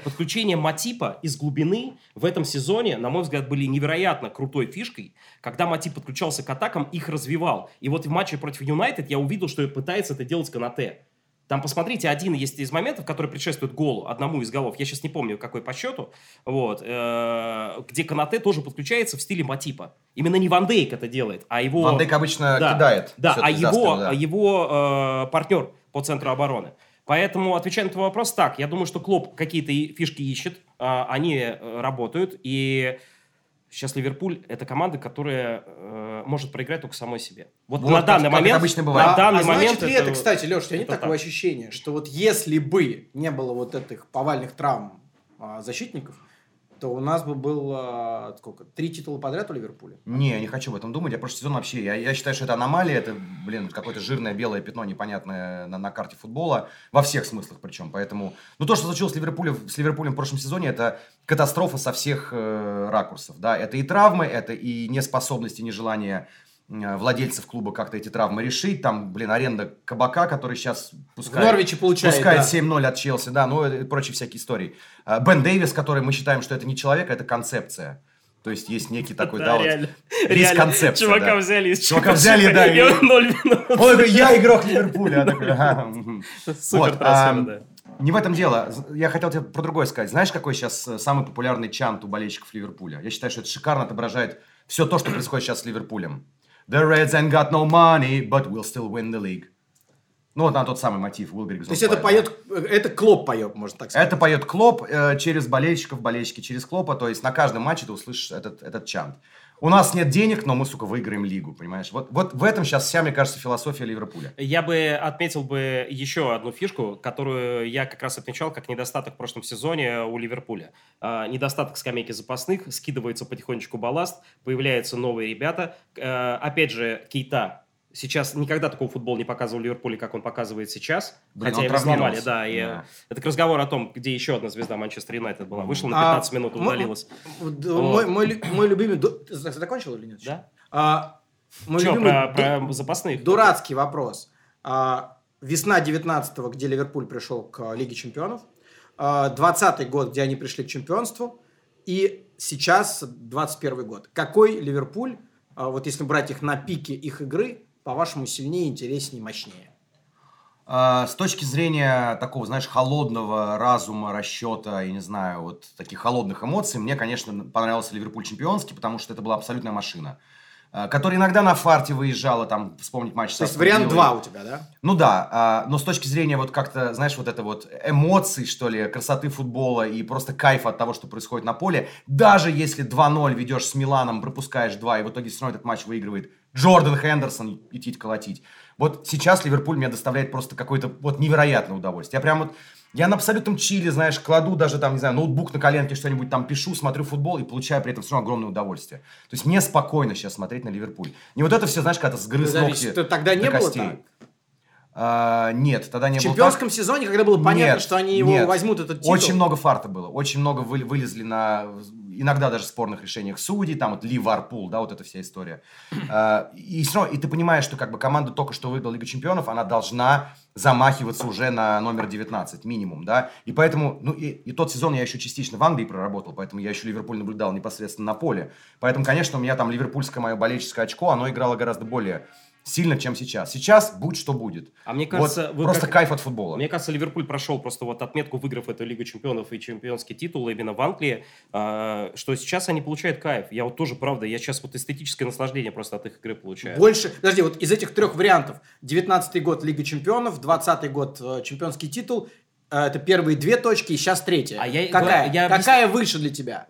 Подключение Матипа из глубины в этом сезоне, на мой взгляд, были невероятно крутой фишкой. Когда Матип подключался к атакам, их развивал. И вот в матче против Юнайтед я увидел, что пытается это делать Канате. Там, посмотрите, один есть из моментов, который предшествует голу, одному из голов. Я сейчас не помню, какой по счету. Вот, где Канате тоже подключается в стиле Матипа. Именно не Ван Дейк это делает, а его... Ван Дейк обычно кидает. Да, его партнер по центру обороны. Поэтому, отвечая на твой вопрос, так. Я думаю, что Клоп какие-то фишки ищет. Они работают. И сейчас Ливерпуль – это команда, которая может проиграть только самой себе. Вот на данный момент... обычно бывает. Значит ли это, кстати, Леш, у тебя нет такого ощущения, что вот если бы не было вот этих повальных травм защитников, то у нас бы было, 3 титула подряд у Ливерпуля? Не, я не хочу об этом думать. Я прошлый сезон вообще... Я считаю, что это аномалия. Это, какое-то жирное белое пятно непонятное на карте футбола. Во всех смыслах причем. Поэтому... Ну, то, что случилось с Ливерпулем в прошлом сезоне, это... Катастрофа со всех ракурсов, да, это и травмы, это и неспособность, и нежелание владельцев клуба как-то эти травмы решить. Там, аренда Кабака, который сейчас пускает 7-0 от Челси, да, ну и прочие всякие истории. Бен Дэвис, который мы считаем, что это не человек, а это концепция. То есть, есть некий такой, да, есть концепция. Чувака взяли из Челси. Ой, я игрок Ливерпуля. Супер трансфер, да. Не в этом дело. Я хотел тебе про другое сказать. Знаешь, какой сейчас самый популярный чант у болельщиков Ливерпуля? Я считаю, что это шикарно отображает все то, что происходит сейчас с Ливерпулем. The Reds ain't got no money, but we'll still win the league. Ну, вот на тот самый мотив. То есть, это поет... Это Клоп поет, можно так сказать. Это поет Клоп через болельщиков, болельщики через Клопа. То есть, на каждом матче ты услышишь этот чант. У нас нет денег, но мы, сука, выиграем лигу, понимаешь? Вот в этом сейчас вся, мне кажется, философия Ливерпуля. Я бы отметил бы еще одну фишку, которую я как раз отмечал как недостаток в прошлом сезоне у Ливерпуля. Недостаток скамейки запасных, скидывается потихонечку балласт, появляются новые ребята. Опять же, Кейта. Сейчас никогда такого футбола не показывал Ливерпуль, как он показывает сейчас. Хотя его сломали, да. Это разговор о том, где еще одна звезда Манчестер Юнайтед была. Вышла на 15 минут, удалилась. Мой любимый... Ты закончил или нет? Да. Что, про запасных? Дурацкий вопрос. Весна 19-го, где Ливерпуль пришел к Лиге Чемпионов. 20-й год, где они пришли к чемпионству. И сейчас 21-й год. Какой Ливерпуль, вот если брать их на пике их игры... по-вашему, сильнее, интереснее, мощнее? С точки зрения такого, знаешь, холодного разума, расчета, я не знаю, вот таких холодных эмоций, мне, конечно, понравился Ливерпуль чемпионский, потому что это была абсолютная машина, которая иногда на фарте выезжала, там, вспомнить матч... То есть, вариант 2 у тебя, да? Ну да, но с точки зрения вот как-то, знаешь, вот это вот эмоций, что ли, красоты футбола и просто кайфа от того, что происходит на поле, даже если 2-0 ведешь с Миланом, пропускаешь 2, и в итоге все равно этот матч выигрывает Джордан Хендерсон, идти колотить. Вот сейчас Ливерпуль мне доставляет просто какое-то вот невероятное удовольствие. Я прям вот, я на абсолютном чиле, знаешь, кладу даже там, не знаю, ноутбук на коленке, что-нибудь там пишу, смотрю футбол и получаю при этом все равно огромное удовольствие. То есть мне спокойно сейчас смотреть на Ливерпуль. Не вот это все, знаешь, когда-то сгрыз ногти до костей. Тогда не было так? Нет, тогда не было так. В чемпионском сезоне, когда было понятно, что они его возьмут, этот титул. Очень много фарта было, очень много вылезли на... Иногда даже в спорных решениях судей, там вот Ливерпуль, да, вот эта вся история. И все равно, и ты понимаешь, что как бы команда только что выиграла Лигу Чемпионов, она должна замахиваться уже на номер 19 минимум, да. И поэтому, ну и тот сезон я еще частично в Англии проработал, поэтому я еще Ливерпуль наблюдал непосредственно на поле. Поэтому, конечно, у меня там ливерпульское мое болельческое очко, оно играло гораздо более... сильно, чем сейчас. Сейчас будь что будет. А мне кажется, вот просто кайф от футбола. Мне кажется, Ливерпуль прошел просто вот отметку, выиграв эту Лигу Чемпионов и чемпионский титул именно в Англии, что сейчас они получают кайф. Я вот тоже, правда, я сейчас вот эстетическое наслаждение просто от их игры получаю. Больше, подожди, вот из этих трех вариантов. 19-й год Лига Чемпионов, 20-й год чемпионский титул. Это первые 2 точки, и сейчас 3-я. Какая выше для тебя?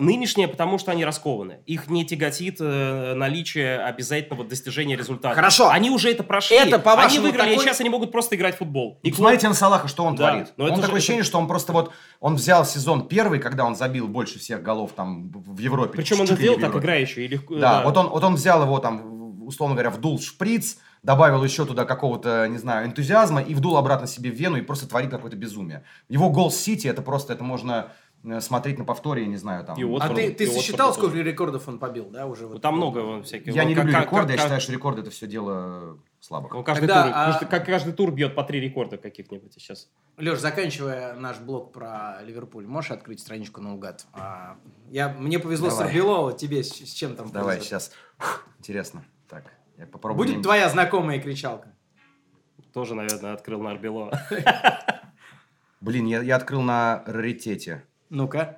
Нынешняя, потому что они раскованы. Их не тяготит наличие обязательного достижения результата. Хорошо. Они уже это прошли. Это, по-вашему, они выиграли, такой... и сейчас они могут просто играть в футбол. И смотрите на Салаха, что он творит. Он такое ощущение, что он просто вот... Он взял сезон первый, когда он забил больше всех голов там в Европе. Причем он сделал так играющий и легко... Да, вот он взял его там, условно говоря, вдул шприц, добавил еще туда какого-то, не знаю, энтузиазма и вдул обратно себе в вену и просто творит какое-то безумие. Его гол Сити, это просто, это можно смотреть на повторе, я не знаю, там. А ты сосчитал, сколько рекордов он побил, да, уже? Вот там много всяких. Я не люблю рекорды, я считаю, что рекорды это все дело слабых. Каждый тур бьет по 3 рекорда каких-нибудь сейчас. Леш, заканчивая наш блог про Ливерпуль, можешь открыть страничку наугад? Мне повезло с Арбелова, тебе с чем там? Давай, сейчас. Интересно. Так. Будет твоя знакомая кричалка? Тоже, наверное, открыл на Арбело. Блин, я открыл на раритете. Ну-ка.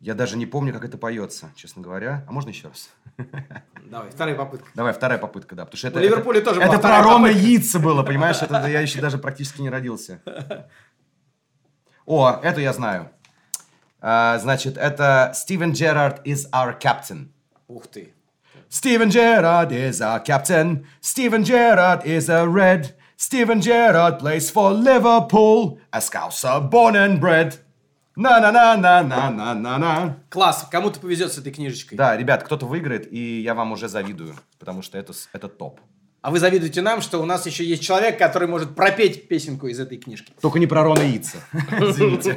Я даже не помню, как это поется, честно говоря. А можно еще раз? Давай, вторая попытка, да. Потому что это у Ливерпуля тоже была. Это про Рома Йитса было, понимаешь? Это я еще даже практически не родился. О, эту я знаю. Значит, это Steven Gerrard is our captain. Ух ты. Steven Gerrard is our captain. Steven Gerrard is a red. Steven Gerrard plays for Liverpool. A Scouser born and bred. На-на-на-на-на-на-на-на. Класс, кому-то повезет с этой книжечкой. Да, ребят, кто-то выиграет, и я вам уже завидую, потому что это топ. А вы завидуете нам, что у нас еще есть человек, который может пропеть песенку из этой книжки. Только не про Рона Йитса. Извините.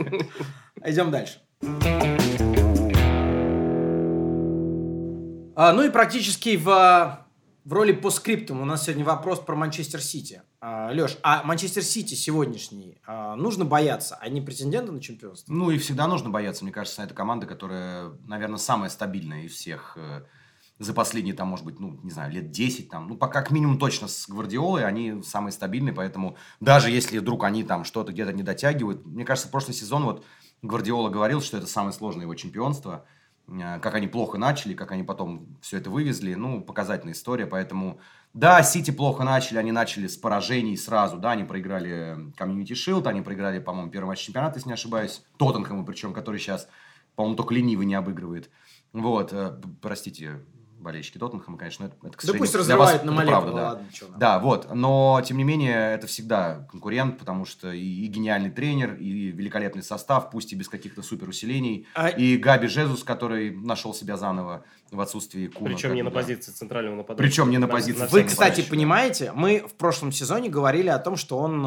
Идем дальше. Ну и практически в В роли по скриптам у нас сегодня вопрос про Манчестер Сити. Леш, а Манчестер Сити сегодняшний нужно бояться? Они претенденты на чемпионство? Ну, и всегда нужно бояться. Мне кажется, это команда, которая, наверное, самая стабильная из всех за последние, там, может быть, ну, не знаю, лет 10. Там, ну, пока, как минимум, точно с Гвардиолой они самые стабильные. Поэтому даже если вдруг они там что-то где-то не дотягивают... Мне кажется, прошлый сезон вот Гвардиола говорил, что это самое сложное его чемпионство. Как они плохо начали, как они потом все это вывезли. Ну, показательная история. Поэтому, да, Сити плохо начали. Они начали с поражений сразу. Да, они проиграли Community Shield. Они проиграли, по-моему, первый матч чемпионата, если не ошибаюсь. Тоттенхэму, причем, который сейчас, по-моему, только ленивый не обыгрывает. Вот, простите, болельщики Тоттенхэма, конечно. Это, к сожалению, да пусть разрывает на молекулу. Да. Ладно, что, да, вот. Но, тем не менее, это всегда конкурент, потому что и гениальный тренер, и великолепный состав, пусть и без каких-то суперусилений. И Габи Жезус, который нашел себя заново в отсутствии Куна. Причем не на позиции центрального нападающего. Причем не на позиции. Вы, кстати, понимаете, мы в прошлом сезоне говорили о том, что он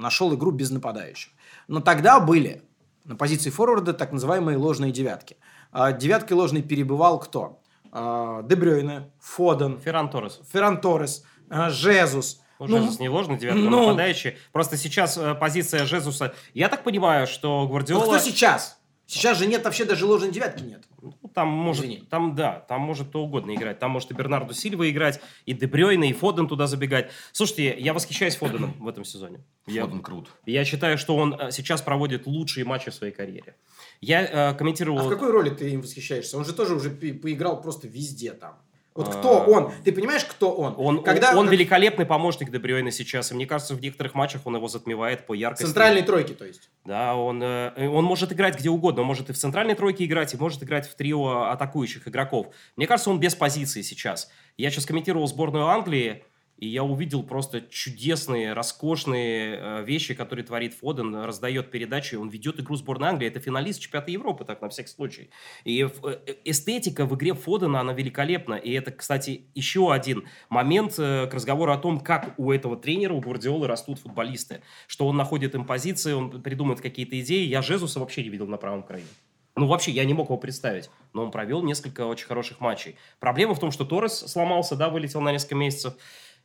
нашел игру без нападающих. Но тогда были на позиции форварда так называемые ложные девятки. Девятки ложной перебывал кто? Де Брюйне, Фоден, Ферран Торрес, Жезус. Жезус не ложный, девятый нападающий. Просто сейчас позиция Жезуса... Я так понимаю, что Гвардиола... Ну, кто сейчас? Сейчас же нет, вообще даже ложной девятки нет. Там может кто угодно играть. Там может и Бернарду Сильва играть, и Де Брюйне, и Фоден туда забегать. Слушайте, я восхищаюсь Фоденом в этом сезоне. Фоден крут. Я считаю, что он сейчас проводит лучшие матчи в своей карьере. Я комментировал... А в какой роли ты им восхищаешься? Он же тоже уже поиграл просто везде там. Вот кто он? Ты понимаешь, кто он? Он великолепный помощник Де Брюйне сейчас. И мне кажется, в некоторых матчах он его затмевает по яркости. Центральной тройки, то есть? Да, он может играть где угодно. Он может и в центральной тройке играть, и может играть в трио атакующих игроков. Мне кажется, он без позиции сейчас. Я сейчас комментировал сборную Англии, и я увидел просто чудесные, роскошные вещи, которые творит Фоден, раздает передачи, он ведет игру сборной Англии. Это финалист чемпионата Европы, так, на всякий случай. И эстетика в игре Фодена, она великолепна. И это, кстати, еще один момент к разговору о том, как у этого тренера, у Гвардиолы растут футболисты. Что он находит им позиции, он придумает какие-то идеи. Я Жезуса вообще не видел на правом крае. Ну, вообще, я не мог его представить. Но он провел несколько очень хороших матчей. Проблема в том, что Торрес сломался, да, вылетел на несколько месяцев.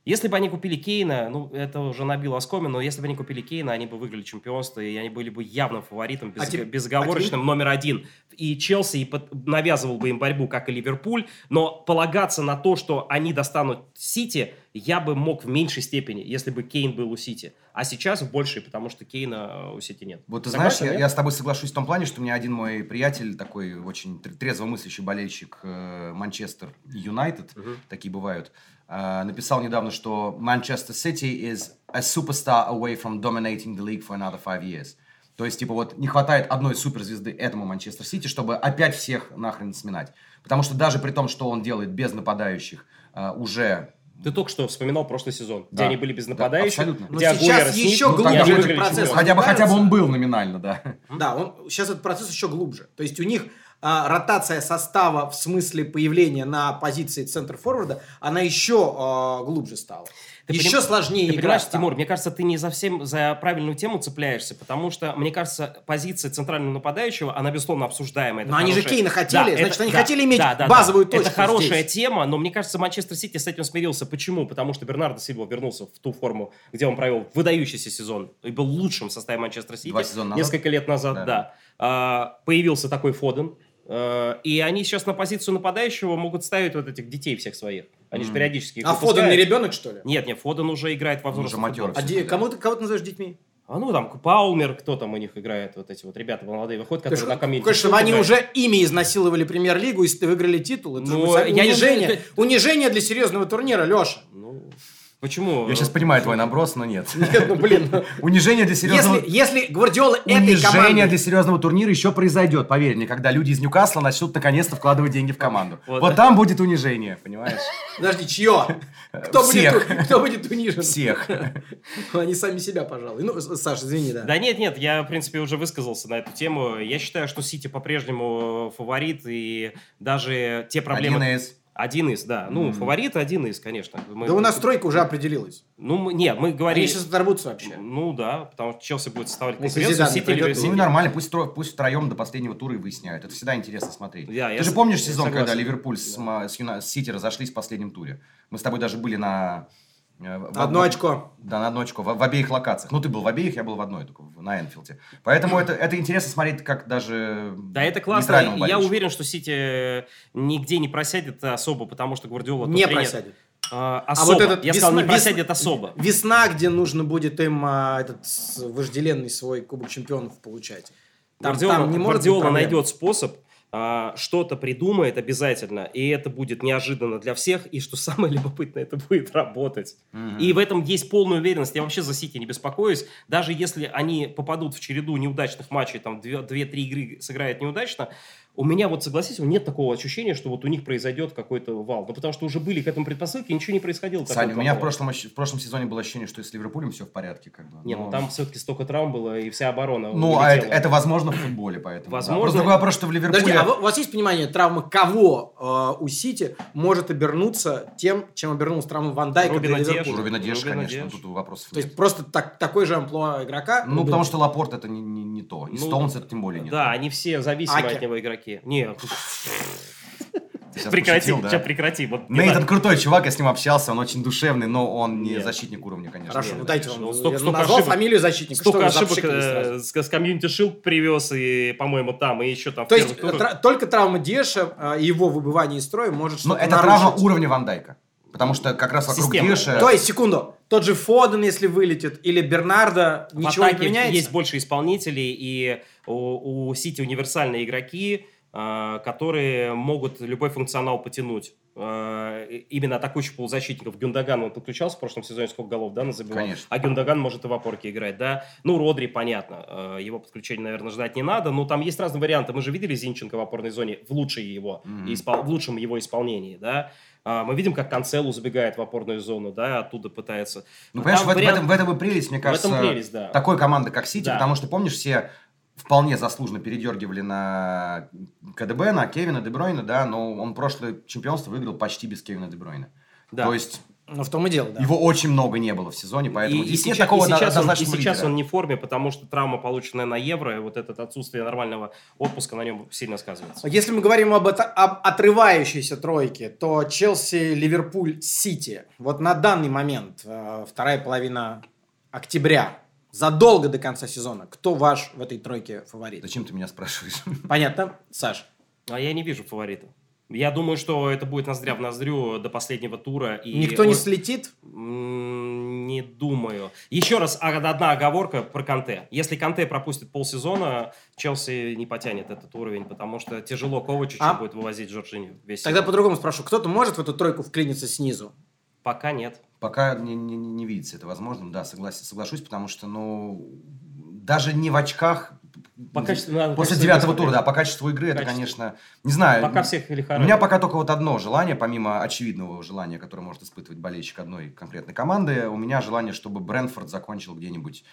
Если бы они купили Кейна, ну, это уже набило оскомину, но если бы они купили Кейна, они бы выиграли чемпионство, и они были бы явным фаворитом, безоговорочным номер один. И Челси навязывал бы им борьбу, как и Ливерпуль, но полагаться на то, что они достанут Сити, я бы мог в меньшей степени, если бы Кейн был у Сити. А сейчас в большей, потому что Кейна у Сити нет. Вот ты согласен, знаешь, я с тобой соглашусь в том плане, что у меня один мой приятель, такой очень трезвомыслящий болельщик Манчестер Юнайтед, такие бывают, написал недавно, что Manchester City is a superstar away from dominating the league for another 5 years. То есть, типа, вот не хватает одной суперзвезды этому Манчестер Сити, чтобы опять всех нахрен сминать. Потому что даже при том, что он делает без нападающих уже... Ты только что вспоминал прошлый сезон, где они были без нападающих, где Агуэро с ним... Хотя бы он был номинально, да. Да, сейчас этот процесс еще глубже. То есть, у них... ротация состава в смысле появления на позиции центр-форварда, она еще глубже стала. Сложнее играть. Ты понимаешь, Тимур, мне кажется, ты не совсем за правильную тему цепляешься, потому что, мне кажется, позиция центрального нападающего, она, безусловно, обсуждаемая. Но они же Кейна хотели, хотели иметь базовую точку. Это хорошая тема, но, мне кажется, Манчестер Сити с этим смирился. Почему? Потому что Бернардо Сильва вернулся в ту форму, где он провел выдающийся сезон и был лучшим в составе Манчестер Сити. Несколько лет назад, да. Появился такой Фоден. И они сейчас на позицию нападающего могут ставить вот этих детей всех своих. Они же периодически их выпускают. А Фоден не ребенок, что ли? Нет, Фоден уже играет во взрослом футболе. Кого ты называешь детьми? Там Палмер, кто там у них играет, вот эти вот ребята молодые выходят, которые на комьюнити. Конечно, они играют. Уже ими изнасиловали премьер-лигу и выиграли титул. Это унижение для серьезного турнира, Леша. Почему? Я сейчас понимаю твой наброс, но нет. Нет, унижение для серьезного... Если Гвардиола этой команды... Унижение для серьезного турнира еще произойдет, поверь мне, когда люди из Ньюкасла начнут наконец-то вкладывать деньги в команду. Вот там будет унижение, понимаешь? Подожди, чье? Кто будет унижен? Всех. Они сами себя, пожалуй. Саша, извини, да. Да нет, я, в принципе, уже высказался на эту тему. Я считаю, что Сити по-прежнему фаворит, и даже те проблемы... 1-1. Один из, да. Ну, фаворит один из, конечно. Мы... Да у нас тройка уже определилась. Ну, мы говорили... Они сейчас оторвутся вообще. Ну, да, потому что Челси будет составлять конкуренцию. Ну, нормально, пусть втроем до последнего тура и выясняют. Это всегда интересно смотреть. Да, ты же помнишь сезон, согласен, когда Ливерпуль с Сити разошлись в последнем туре? Мы с тобой даже были на... Одно очко. Да, на одно очко. В обеих локациях. Ну, ты был в обеих, я был в одной, только на Энфилде. Поэтому это интересно смотреть, как даже... Да, это классно. Я уверен, что Сити нигде не просядет особо, потому что Гвардиола... Не просядет. Особо. Не просядет особо. Весна, где нужно будет им этот вожделенный свой Кубок Чемпионов получать. Гвардиола найдет способ, что-то придумает обязательно, и это будет неожиданно для всех, и что самое любопытное, это будет работать. И в этом есть полная уверенность. Я вообще за Сити не беспокоюсь. Даже если они попадут в череду неудачных матчей, там 2-3 игры сыграют неудачно, у меня, вот согласитесь, нет такого ощущения, что вот у них произойдет какой-то вал. Ну, потому что уже были к этому предпосылки, и ничего не происходило. Саня, у меня в прошлом сезоне было ощущение, что с Ливерпулем все в порядке. Как бы. Нет, там все-таки столько травм было, и вся оборона улетела. Это возможно в футболе, поэтому. Возможно. Да. Просто такой вопрос, что в Ливерпуле... Подожди, а у вас есть понимание, травма кого у Сити может обернуться тем, чем обернулась травма Ван Дейка для Ливерпуля? Рубин Одеж, конечно, тут вопросов нет. То есть просто такой же амплуа игрока? Ну, потому что Лапорт это не то, и Стоунс это тем более не то. Да, они все зависимы от него игроки. Нет. Прекрати. Вот Нейтан крутой чувак, я с ним общался, он очень душевный, но он не защитник уровня, конечно. Хорошо, дайте вам. Я назвал фамилию защитника. Столько ошибок с комьюнити Shield привез, и, по-моему, там, и еще там. То есть только травма Диэша и его выбывание из строя может что-то нарушить. Но это травма уровня Ван Дейка. Потому что как раз вокруг Диэша... То есть, секунду, тот же Фоден, если вылетит, или Бернардо, ничего не меняется? Есть больше исполнителей, и у Сити универсальные игроки, которые могут любой функционал потянуть. Именно атакующих полузащитников. Гюндоган, он подключался в прошлом сезоне, сколько голов, да, назабивал? Конечно. А Гюндоган может и в опорке играть, да? Ну, Родри, понятно. Его подключение, наверное, ждать не надо. Но там есть разные варианты. Мы же видели Зинченко в опорной зоне в лучшем его исполнении, да? Мы видим, как Канцелу забегает в опорную зону, да, оттуда пытается... Ну, понимаешь, в этом и прелесть, мне кажется, да. Такой команды, как Сити, да. Потому что, помнишь, все вполне заслуженно передергивали на КДБ, на Кевина Де Брюйне, да, но он прошлое чемпионство выиграл почти без Кевина Де Брюйне. Да. То есть... Но в том и дело, да. Его очень много не было в сезоне, поэтому здесь нет такого однозначного лидера. И сейчас он не в форме, потому что травма, полученная на Евро, и вот это отсутствие нормального отпуска на нем сильно сказывается. Если мы говорим об отрывающейся тройке, то Челси, Ливерпуль, Сити. Вот на данный момент, вторая половина октября, задолго до конца сезона, кто ваш в этой тройке фаворит? Зачем ты меня спрашиваешь? Понятно, Саш. А я не вижу фаворита. Я думаю, что это будет ноздря в ноздрю до последнего тура. И никто не слетит? Не думаю. Еще раз одна оговорка про Конте. Если Конте пропустит полсезона, Челси не потянет этот уровень, потому что тяжело Ковачичу будет вывозить Жоржинью. Тогда сезон. По-другому спрошу. Кто-то может в эту тройку вклиниться снизу? Пока нет. Пока не видится это возможным. Да, соглашусь, потому что, даже не в очках... После 9-го тура, да, по качеству игры это, конечно, не знаю. Пока всех лихорадит. У меня пока только вот одно желание, помимо очевидного желания, которое может испытывать болельщик одной конкретной команды, у меня желание, чтобы Брентфорд закончил где-нибудь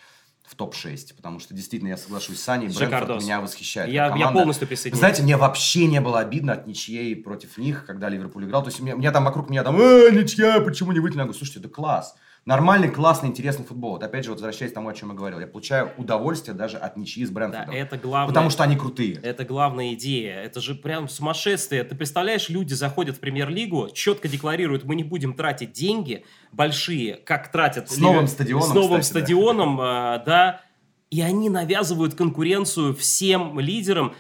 в топ-6, потому что, действительно, я соглашусь с Саней, Брентфорд меня восхищает. Я полностью присоединяюсь. Знаете, мне вообще не было обидно от ничьей против них, когда Ливерпуль играл. То есть, у меня там вокруг меня там, ничья, почему не выкинули? Я говорю, слушайте, это класс. Нормальный, классный, интересный футбол. Вот опять же, возвращаясь к тому, о чем я говорил. Я получаю удовольствие даже от ничьи с Брентфордом. Да, это главное. Потому что они крутые. Это главная идея. Это же прям сумасшествие. Ты представляешь, люди заходят в премьер-лигу, четко декларируют, мы не будем тратить деньги большие, как тратят... С новым стадионом, да. И они навязывают конкуренцию всем лидерам.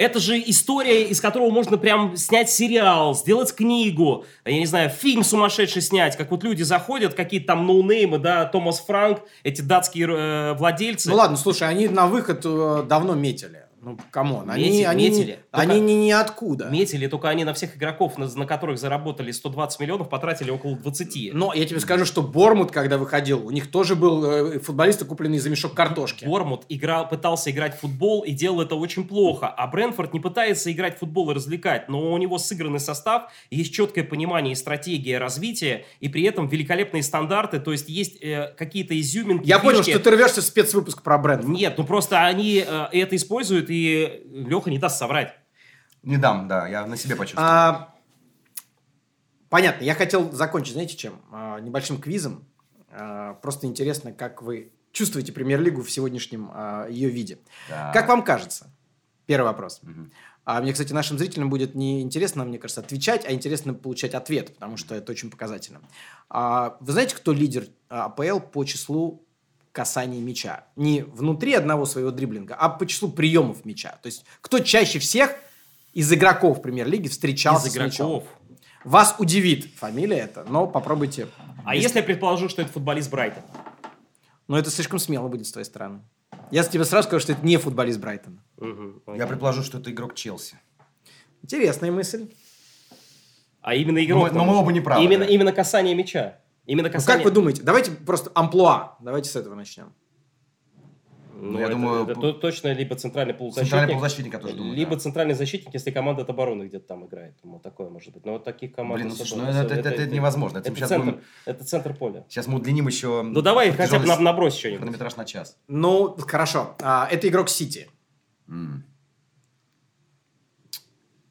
Это же история, из которого можно прям снять сериал, сделать книгу, я не знаю, фильм сумасшедший снять, как вот люди заходят, какие-то там ноунеймы, да, Томас Франк, эти датские владельцы. Ну ладно, слушай, они на выход давно метили. Ну, камон, они ниоткуда. Метили, только они на всех игроков, на которых заработали 120 миллионов, потратили около 20. Но я тебе скажу, что Бормут, когда выходил, у них тоже был футболист, купленный за мешок картошки. Бормут пытался играть в футбол и делал это очень плохо. А Брентфорд не пытается играть в футбол и развлекать, но у него сыгранный состав, есть четкое понимание и стратегия развития, и при этом великолепные стандарты, то есть есть какие-то изюминки. Я понял, что ты рвешься в спецвыпуск про Брентфорд. Нет, просто они это используют, и Леха не даст соврать. Не дам, да, я на себе почувствую. Понятно. Я хотел закончить, знаете, чем? Небольшим квизом. Просто интересно, как вы чувствуете Премьер-лигу в сегодняшнем ее виде. Да. Как вам кажется? Первый вопрос. Угу. А мне, кстати, нашим зрителям будет не интересно, мне кажется, отвечать, а интересно получать ответ, потому что это очень показательно. Вы знаете, кто лидер АПЛ по числу касаний мяча? Не внутри одного своего дриблинга, а по числу приемов мяча. То есть, кто чаще всех из игроков Премьер-лиги встречался с мячом? Вас удивит фамилия эта, но попробуйте. А если я предположу, что это футболист Брайтона? Ну, это слишком смело будет с твоей стороны. Я тебе сразу скажу, что это не футболист Брайтона. Угу. Я предположу, что это игрок Челси. Интересная мысль. А именно игрок... Но мы оба неправы. Именно касание мяча. Именно касание... Ну, как вы думаете? Давайте просто амплуа. Давайте с этого начнем. Ну, я думаю... Это точно либо центральный полузащитник. Центральный полузащитник, я тоже думаю. Либо центральный защитник, если команда от обороны где-то там играет. Ну, такое может быть. Но вот таких команд... Блин, ну, слушай, это невозможно. Это центр поля. Сейчас мы удлиним еще... Ну, давай хотя бы набрось что-нибудь. Хронометраж на час. Ну, хорошо. Это игрок Сити.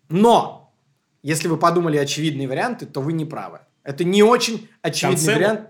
Но! Если вы подумали очевидные варианты, то вы не правы. Это не очень очевидный вариант...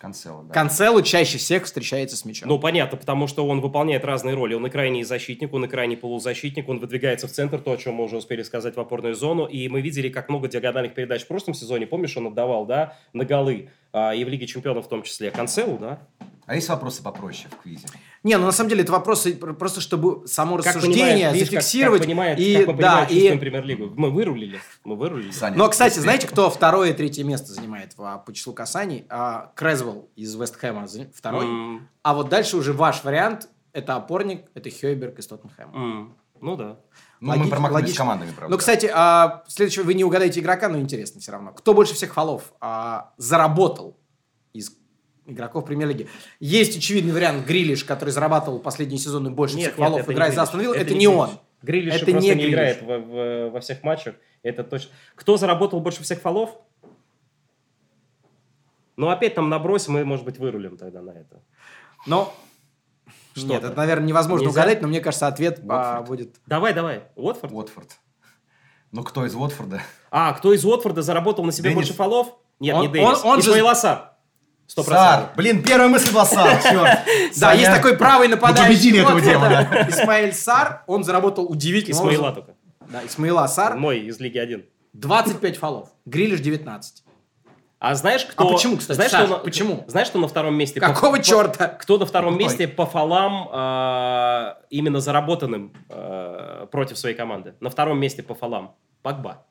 Кансело, да. Кансело чаще всех встречается с мячом. Ну, понятно, потому что он выполняет разные роли. Он и крайний защитник, он и крайний полузащитник, он выдвигается в центр, то, о чем мы уже успели сказать, в опорную зону. И мы видели, как много диагональных передач в прошлом сезоне. Помнишь, он отдавал, да, на голы. И в Лиге Чемпионов в том числе. Кансело, да? А есть вопросы попроще в квизе? Не, ну на самом деле это вопросы просто, чтобы само как рассуждение понимает, зафиксировать. Как мы понимаем, чувствуем Премьер-лигу. Мы вырулили. Саня, но, кстати, знаете, кто второе и третье место занимает по числу касаний? Крэзвелл из Вест Хэма второй. А вот дальше уже ваш вариант. Это опорник, это Хёйберг из Тоттенхэма. Ну да. Ну, мы промахнулись с командами, правда. Ну, кстати, следующего вы не угадаете игрока, но интересно все равно. Кто больше всех фолов заработал из игроков Премьер-лиги? Есть очевидный вариант Грилиш, который зарабатывал последние сезоны больше всех фолов, играя за Астон Виллу. Это не он. Грилиш просто не играет во всех матчах. Это точно. Кто заработал больше всех фолов? Ну, опять там набросим и, может быть, вырулим тогда на это. Но... Что-то. Нет, это, наверное, невозможно угадать, но мне кажется, ответ будет... Давай. Уотфорд. Ну, кто из Уотфорда? Кто из Уотфорда заработал на себе Денис. Больше фолов? Нет, не Денис. Он же... Лассар. 100%. Блин, первая мысль была Сар. Да, есть такой правый нападающий. Мы победили этого дела. Исмаэль Сар, он заработал удивительно. Исмаила только. Да, Исмаила Сар. Мой из Лиги 1. 25 фолов. Грилиш 19. А знаешь, кто... А почему, кстати, почему? Знаешь, кто на втором месте... Какого черта? Кто на втором месте по фолам именно заработанным против своей команды? На втором месте по фолам. Погба.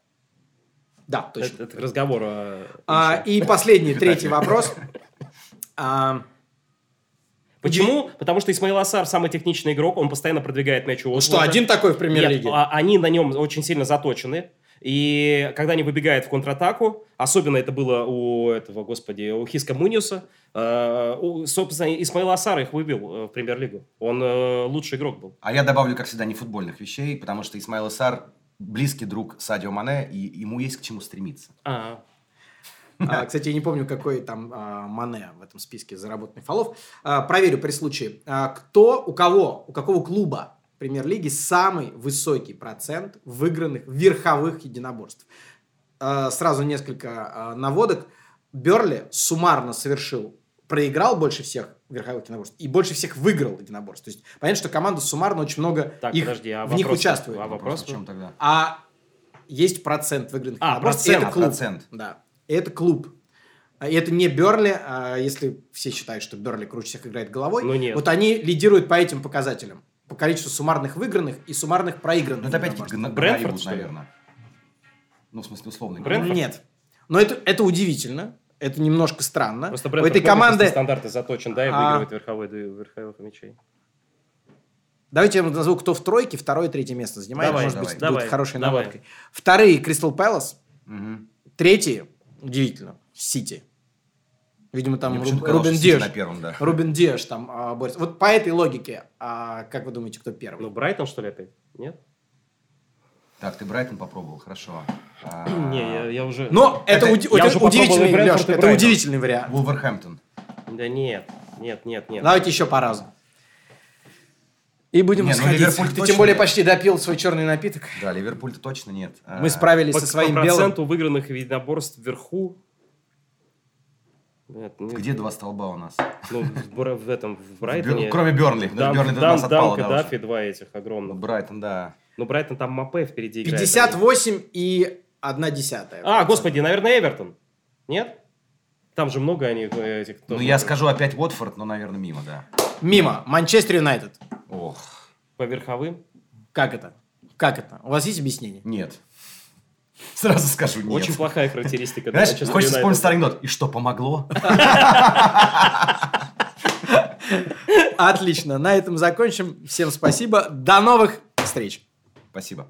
Да, точно. Это разговор о... И последний, третий вопрос. Почему? Потому что Исмаил Ассар самый техничный игрок. Он постоянно продвигает мяч у Уотфорда. Что, один такой в Премьер-лиге? Нет, они на нем очень сильно заточены. И когда они выбегают в контратаку, особенно это было у Хиска Муньюса, собственно, Исмаил Ассар их выбил в Премьер-лигу. Он лучший игрок был. А я добавлю, как всегда, не футбольных вещей, потому что Исмаил Ассар близкий друг Садио Мане, и ему есть к чему стремиться. Кстати, я не помню, какой там Мане в этом списке заработанных фолов. Проверю при случае. У какого клуба Премьер-лиги самый высокий процент выигранных верховых единоборств. Сразу несколько наводок. Берли суммарно проиграл больше всех верховых единоборств и больше всех выиграл единоборств. То есть понятно, что команда суммарно очень много в них участвует. А вопрос в чем тогда? А есть процент выигранных единоборств. Процент. Да. Это клуб. И это не Берли, если все считают, что Берли круче всех играет головой. Ну, нет. Вот они лидируют по этим показателям. По количеству суммарных выигранных и суммарных проигранных. Ну, это опять-таки Брентфорд, наверное. Ну, в смысле, условный. Брентфорд? Нет. Но это удивительно. Это немножко странно. Просто Брентфорд команды... стандарты заточен, да, и выигрывает верховых мячей. Давайте я назову, кто в тройке, второе и третье место занимает. Может быть, будет хорошей наводкой. Вторые – Кристал Пэлас. Угу. Третьи, удивительно, Сити. Видимо, там Рубен Диаш там борется. Вот по этой логике, как вы думаете, кто первый? Ну, Брайтон, что ли, опять? Нет? Так, ты Брайтон попробовал, хорошо. Не, я уже... Но это удивительный, Леш, это удивительный вариант. Вулверхэмптон. Да нет. Давайте еще по разу. И будем сходить. Ты тем более почти допил свой черный напиток. Да, Ливерпуль-то точно нет. Мы справились со своим белым. По проценту выигранных единоборств вверху. Нет, нет. Где два столба у нас? Ну, в этом, в Брайтоне. Кроме Бернли. Бернли до нас отпало. Данка, Даффи, два этих огромных. Брайтон, да. Ну, Брайтон там Мапе впереди играет. 58,1%. А, господи, наверное, Эвертон. Нет? Там же много они этих... Ну, я скажу опять Уотфорд, но, наверное, мимо, да. Мимо. Манчестер Юнайтед. Ох. По верховым? Как это? Как это? У вас есть объяснение? Нет. Сразу скажу, нет. Очень плохая характеристика. Знаешь, хочется вспомнить старый анекдот. И что, помогло? Отлично. На этом закончим. Всем спасибо. До новых встреч. Спасибо.